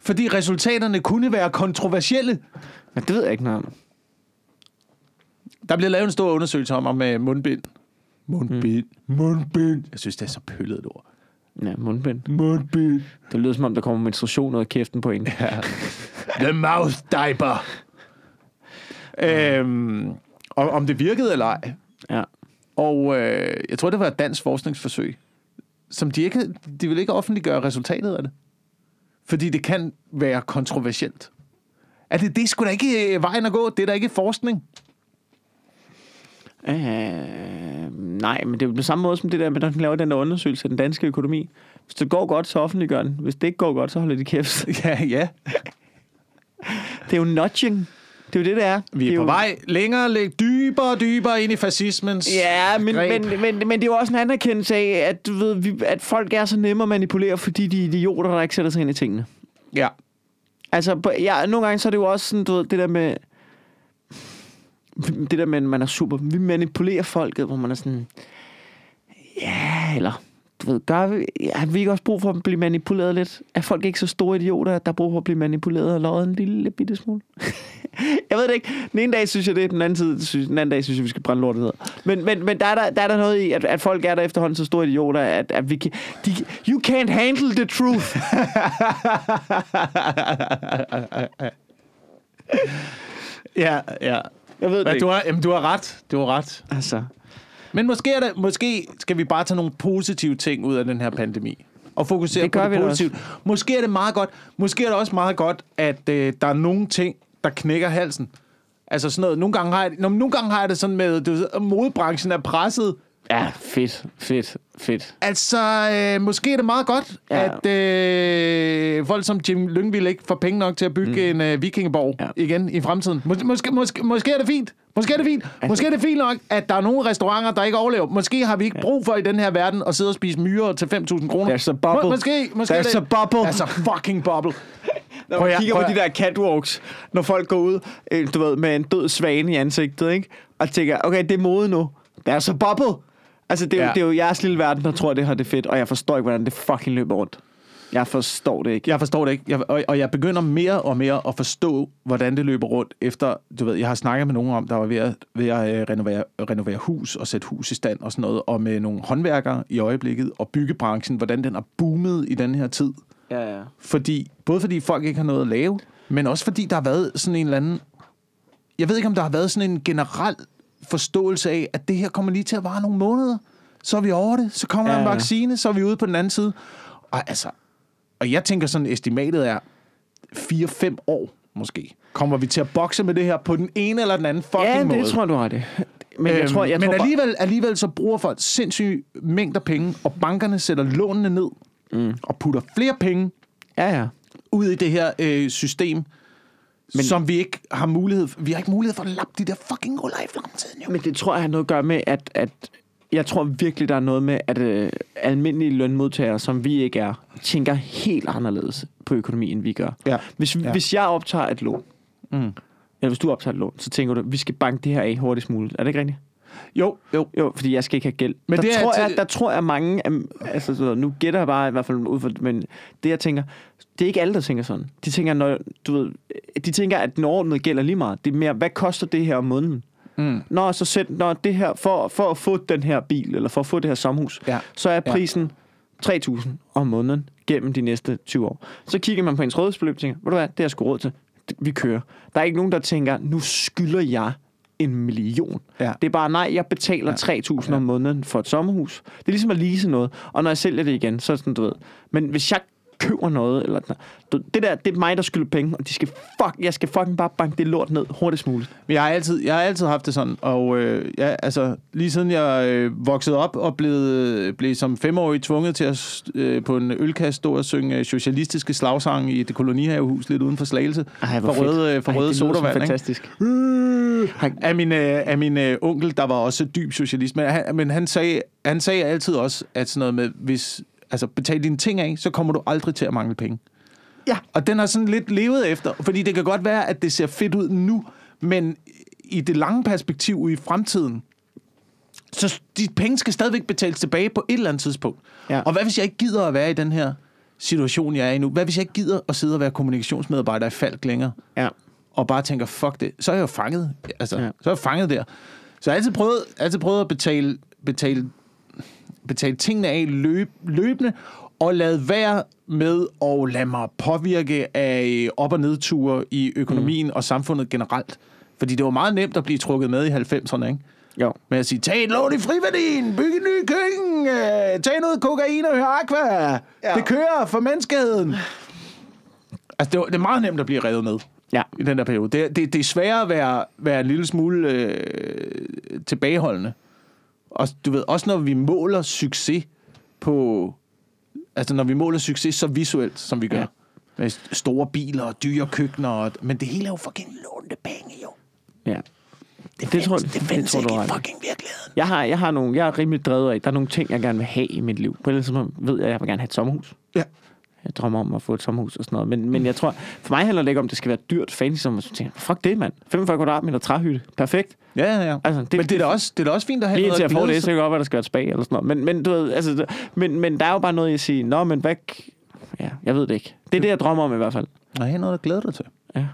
fordi resultaterne kunne være kontroversielle. Men det ved jeg ikke noget om. Der blev lavet en stor undersøgelse om, om øh, mundbind. Mundbind. Mm. Mundbind. Jeg synes, det er så pøllet et ord. Ja, mundbind. Mundbind. Det lyder som om, der kommer menstruation ud af kæften på en. Ja. The mouth diaper. øhm, og, om det virkede eller ej. Ja. Og øh, jeg tror, det var et dansk forskningsforsøg, som de ikke, de ville ikke offentliggøre resultatet af det. Fordi det kan være kontroversielt. Er det, det er sgu da ikke vejen at gå. Det er da ikke forskning. Øh, nej, men det er jo på samme måde som det der med, at de laver den der undersøgelse af den danske økonomi. Hvis det går godt, så offentliggør den. Hvis det ikke går godt, så holder de kæft. Ja, ja. Det er jo nudging. Det er jo det, det er. Vi er, er på jo... vej længere, læ- dybere og dybere ind i fascismens ja, men, greb. Men, men, men det er jo også en anerkendelse af, at, du ved, at folk er så nemme at manipulere, fordi de er idioter, der ikke sætter sig ind i tingene. Ja. Altså, på, ja, nogle gange så er det jo også sådan, du ved, det der med... Det der med, man er super... Vi manipulerer folket, hvor man er sådan... Ja, eller... Du ved, gør vi... Har vi ikke også brug for at blive manipuleret lidt? Er folk ikke så store idioter, at der er brug for at blive manipuleret og løjet en lille bitte smule? Jeg ved det ikke. Den ene dag synes jeg det, den anden, tid, synes, den anden dag synes jeg, vi skal brænde lortet ned. Men, men, men der, er der, der er der noget i, at, at folk er der efterhånden så store idioter, at, at vi kan... De, you can't handle the truth! Ja, ja. Jeg ved det ikke. Du har, jamen, du har ret. Du har ret. Altså. Men måske, er det, måske skal vi bare tage nogle positive ting ud af den her pandemi. Og fokusere det på det positive. Måske er det meget godt. Måske er det også meget godt, at øh, der er nogle ting, der knækker halsen. Altså sådan noget. Nogle gange har jeg, nogle gange har jeg det sådan med, du, modebranchen er presset. Ja, fedt, fedt, fedt. Altså, øh, måske er det meget godt, ja. at øh, folk som Jim Lyngvild ikke får penge nok til at bygge mm. en øh, vikingeborg ja. igen i fremtiden. Mås- måske, måske, måske er det fint. Måske er det fint. Altså, måske er det fint nok, at der er nogle restauranter, der ikke overlever. Måske har vi ikke brug for i den her verden at sidde og spise myrer til fem tusind kroner. There's a bubble. Måske, måske There's det. a bubble. There's a fucking bubble. Når man kigger på de der catwalks, når folk går ud, øh, du ved, med en død svane i ansigtet, ikke? Og tænker, okay, det er mode nu. There's a bubble. Altså, det er, ja. jo, det er jo jeres lille verden, der tror, det her det er fedt, og jeg forstår ikke, hvordan det fucking løber rundt. Jeg forstår det ikke. Jeg forstår det ikke, jeg, og, og jeg begynder mere og mere at forstå, hvordan det løber rundt, efter, du ved, jeg har snakket med nogen om, der var ved at, ved at renovere, renovere hus, og sætte hus i stand og sådan noget, og med nogle håndværkere i øjeblikket, og byggebranchen, hvordan den er boomet i den her tid. Ja, ja. Fordi, både fordi folk ikke har noget at lave, men også fordi der har været sådan en eller anden, jeg ved ikke, om der har været sådan en generel forståelse af, at det her kommer lige til at vare nogle måneder, så er vi over det, så kommer ja, ja. en vaccine, så er vi ude på den anden side. Og altså, og jeg tænker sådan, estimatet er fire fem år måske. Kommer vi til at bokse med det her på den ene eller den anden fucking måde? Ja, det måde. tror du har det. Men, øhm, jeg tror, jeg men tror, alligevel, alligevel så bruger folk sindssyge mængder penge, og bankerne sætter lånene ned mm. og putter flere penge ja, ja. ud i det her øh, system. Men, som vi ikke har mulighed for. Vi har ikke mulighed for at lappe de der fucking ruller i fremtiden, jo. Men det tror jeg har noget at gøre med, at, at jeg tror virkelig, der er noget med, at øh, almindelige lønmodtagere, som vi ikke er, tænker helt anderledes på økonomi, end vi gør. Ja. Hvis, ja. hvis jeg optager et lån, mm. eller hvis du optager et lån, så tænker du, vi skal banke det her af hurtigst muligt. Er det ikke rigtigt? Jo, jo. Jo, fordi jeg skal ikke have gæld. Men der, det tror er, jeg, der tror jeg mange... Altså, så nu gætter jeg bare i hvert fald ud for... Men det, jeg tænker... Det er ikke alle, der tænker sådan. De tænker, når, du ved, de tænker at den ordnede gælder lige meget. Det er mere, hvad koster det her om måneden? Mm. Nå, så sæt... Når det her... For, for at få den her bil, eller for at få det her sommerhus, ja. så er prisen ja. tre tusind om måneden gennem de næste tyve år. Så kigger man på ens rådighedsbeløb og tænker, ved du hvad, det har jeg sgu råd til. Vi kører. Der er ikke nogen, der tænker, nu skylder jeg en million. Ja. Det er bare, nej, jeg betaler tre tusind ja. om måneden for et sommerhus. Det er ligesom at lease noget, og når jeg sælger det igen, så er det sådan, du ved. Men hvis jeg køber noget, eller det der, det er mig, der skylder penge, og de skal fuck, jeg skal fucking bare banke det lort ned hurtigst muligt. Jeg har altid, jeg har altid haft det sådan, og øh, ja, altså, lige siden jeg øh, voksede op og blev, blev som femårig tvunget til at øh, på en ølkast stå og synge socialistiske slagsange i det kolonihavehus lidt uden for Slagelse. Ej, hvor fedt. For røde, øh, for Ej, røde sodavand, ikke? Fantastisk. Øh, af min, øh, af min øh, onkel, der var også dyb socialist, men, han, men han, sagde, han sagde altid også, at sådan noget med, hvis altså, betal dine ting af, så kommer du aldrig til at mangle penge. Ja. Og den har sådan lidt levet efter, fordi det kan godt være, at det ser fedt ud nu, men i det lange perspektiv ude i fremtiden, så de penge skal stadigvæk betales tilbage på et eller andet tidspunkt. Ja. Og hvad hvis jeg ikke gider at være i den her situation, jeg er i nu? Hvad hvis jeg ikke gider at sidde og være kommunikationsmedarbejder i Falck længere? Ja. Og bare tænker, fuck det, så er jeg jo fanget. Altså, ja. så er jeg fanget der. Så jeg har altid prøvet, altid prøvet at betale... betale betale tingene af løb, løbende, og lade være med at lade mig påvirke af op- og nedture i økonomien mm. og samfundet generelt. Fordi det var meget nemt at blive trukket med i halvfemserne, ikke? Jo. Med at sige, tag et lån i friværdien, byg en ny køkken, øh, tag noget kokain og hør Aqua. Ja. Det kører for menneskeheden. Altså, det, var, det er meget nemt at blive revet med ja. i den der periode. Det, det, det er sværere at være, være en lille smule øh, tilbageholdende. Og du ved, også når vi måler succes på... Altså, når vi måler succes så visuelt, som vi gør. Ja. Med store biler og dyre køkkener. Og, men det hele er jo fucking lånte penge, jo. Ja. Det, det findes, tror, det findes det, ikke tror, i fucking virkeligheden. Jeg har, jeg har nogle... Jeg er rimelig drevet af. Der er nogle ting, jeg gerne vil have i mit liv. På ellers ved jeg, at jeg vil gerne have et sommerhus. Ja. Jeg drømmer om at få et sommerhus og sådan noget. Men, men jeg tror... For mig handler det ikke om, at det skal være dyrt fancy sommerhus. Fuck det, mand. femogfyrre kvadratmeter træhytte. Perfekt. Ja, ja, ja. Altså, det, men det er da også, det er da også fint at have noget at glæde sig. Lige til at få det, så ikke op, at der skal være et spa eller sådan noget. Men, men, du ved, altså, men, men der er jo bare noget, jeg siger, nå, men hvad... Ja, jeg ved det ikke. Det er det, jeg drømmer om i hvert fald. Og have noget at glæde dig til. Ja.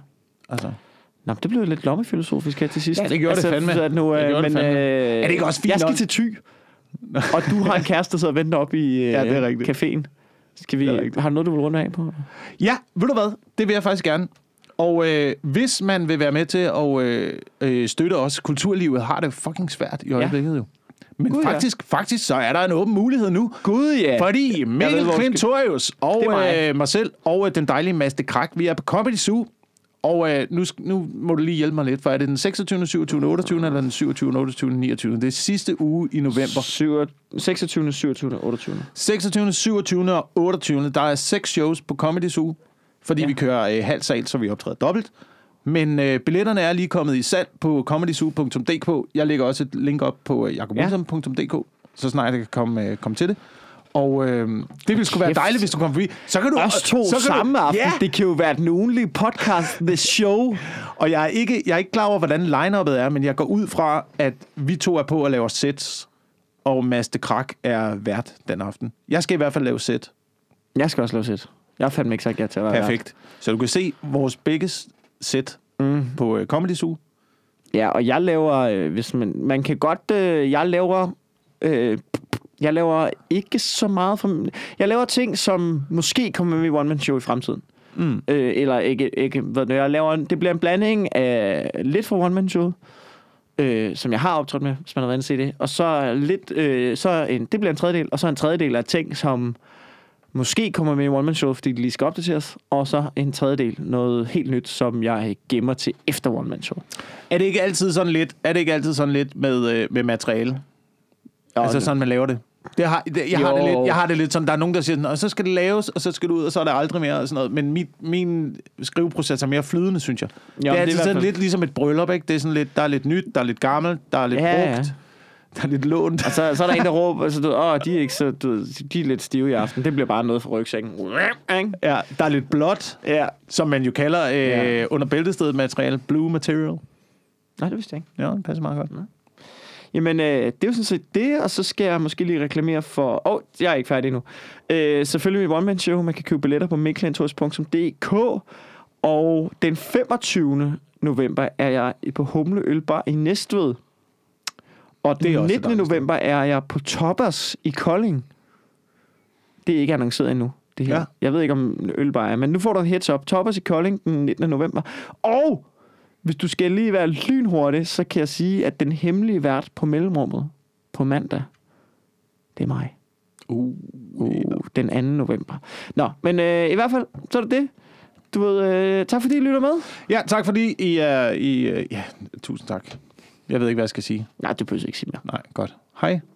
Altså... Nå, det blev lidt lommefilosofisk her til sidst. Ja, det gjorde altså, det fandme. At nu, det men, det fandme. Øh, er det ikke også fint? Jeg skal til Thy. Og du har en kæreste, der sidder og venter op i øh, ja, det er rigtigt. Caféen. Skal vi, har du noget, du vil runde af på? Ja, ved du hvad? Det vil jeg faktisk gerne. Og øh, hvis man vil være med til at øh, øh, støtte os, kulturlivet har det fucking svært i øjeblikket ja. jo. Men God, faktisk, ja. faktisk, så er der en åben mulighed nu. Gud ja. Fordi Mikkel Klintur og mig. Øh, mig selv og øh, den dejlige Maste Krak, vi er på Comedy Zoo. Og øh, nu, nu må du lige hjælpe mig lidt, for er det den seksogtyvende, syvogtyvende, otteogtyvende eller den syvogtyvende, otteogtyvende, niogtyvende? Det er sidste uge i november. seksogtyvende, syvogtyvende, otteogtyvende seksogtyvende, syvogtyvende og otteogtyvende Der er seks shows på Comedy Zoo, fordi ja. vi kører øh, halv sal, så vi optræder dobbelt. Men øh, billetterne er lige kommet i salg på comedyshoe punktum d k. Jeg lægger også et link op på øh, jakobundsam punktum d k, så snart jeg kan komme, øh, komme til det. Og øh, det ville sgu være dejligt, hvis du kom forbi. Så kan du også to så samme du, aften. Yeah. Det kan jo være den ugenlige podcast, The Show. Og jeg er ikke, jeg er ikke klar over, hvordan line-up'et er, men jeg går ud fra, at vi to er på at lave sets, og Maste Krak er vært den aften. Jeg skal i hvert fald lave set. Jeg skal også lave set. Jeg fandt mig ikke sagt ja til at være perfekt. Vært. Så du kan se vores begges set mm. på uh, Comedy Zoo. Ja, og jeg laver... Øh, hvis man, man kan godt... Øh, jeg laver... Øh, Jeg laver ikke så meget... Fra... Jeg laver ting, som måske kommer med i One Man Show i fremtiden. Mm. Øh, eller ikke... ikke hvad jeg laver, det bliver en blanding af lidt fra One Man Show, øh, som jeg har optrådt med, hvis man har været inde til det. Og så lidt... Øh, så en, det bliver en tredjedel. Og så en tredjedel af ting, som måske kommer med i One Man Show, fordi det lige skal opdateres. Og så en tredjedel. Noget helt nyt, som jeg gemmer til efter One Man Show. Er det ikke altid sådan lidt, er det ikke altid sådan lidt med, med materiale? Jo, altså sådan, man laver det. Det, har, det, jeg, har det lidt, jeg har det lidt sådan, der er nogen, der siger sådan, og så skal det laves, og så skal det ud, og så er der aldrig mere, og sådan noget. Men mit, min skriveproces er mere flydende, synes jeg. Jo, det er, det er sådan lidt ligesom et bryllup, ikke? Det er sådan lidt, der er lidt nyt, der er lidt gammelt, der er lidt ja, brugt, ja. der er lidt lånt. Og så, så er der en, der råber, altså, åh, oh, de er, ikke så, du, de er lidt stive i aften, det bliver bare noget for rygsækken. Ja, der er lidt blåt, ja. som man jo kalder øh, ja. under bæltestedet materiale, blue material. Nej, det vidste jeg ikke. Ja, det passer meget godt. Ja. Jamen, øh, det er jo sådan set det, og så skal jeg måske lige reklamere for... Åh, oh, jeg er ikke færdig endnu. Øh, selvfølgelig med One Man Show. Man kan købe billetter på minklandtors punktum d k. Og den femogtyvende november er jeg på Humleølbar i Næstved. Og den nittende november er jeg på Toppers i Kolding. Det er ikke annonceret endnu, det her. Ja. Jeg ved ikke, om Ølbar er, men nu får du en heads up. Toppers i Kolding den nittende november. Og... hvis du skal lige være lynhurtig, så kan jeg sige, at den hemmelige vært på mellemrummet på mandag, det er mig. Uh, uh, den anden november. Nå, men øh, i hvert fald, så er det det. Du ved, øh, tak fordi I lytter med. Ja, tak fordi I... Uh, I uh, ja, tusind tak. Jeg ved ikke, hvad jeg skal sige. Nej, du behøver ikke sige mere. Nej, godt. Hej.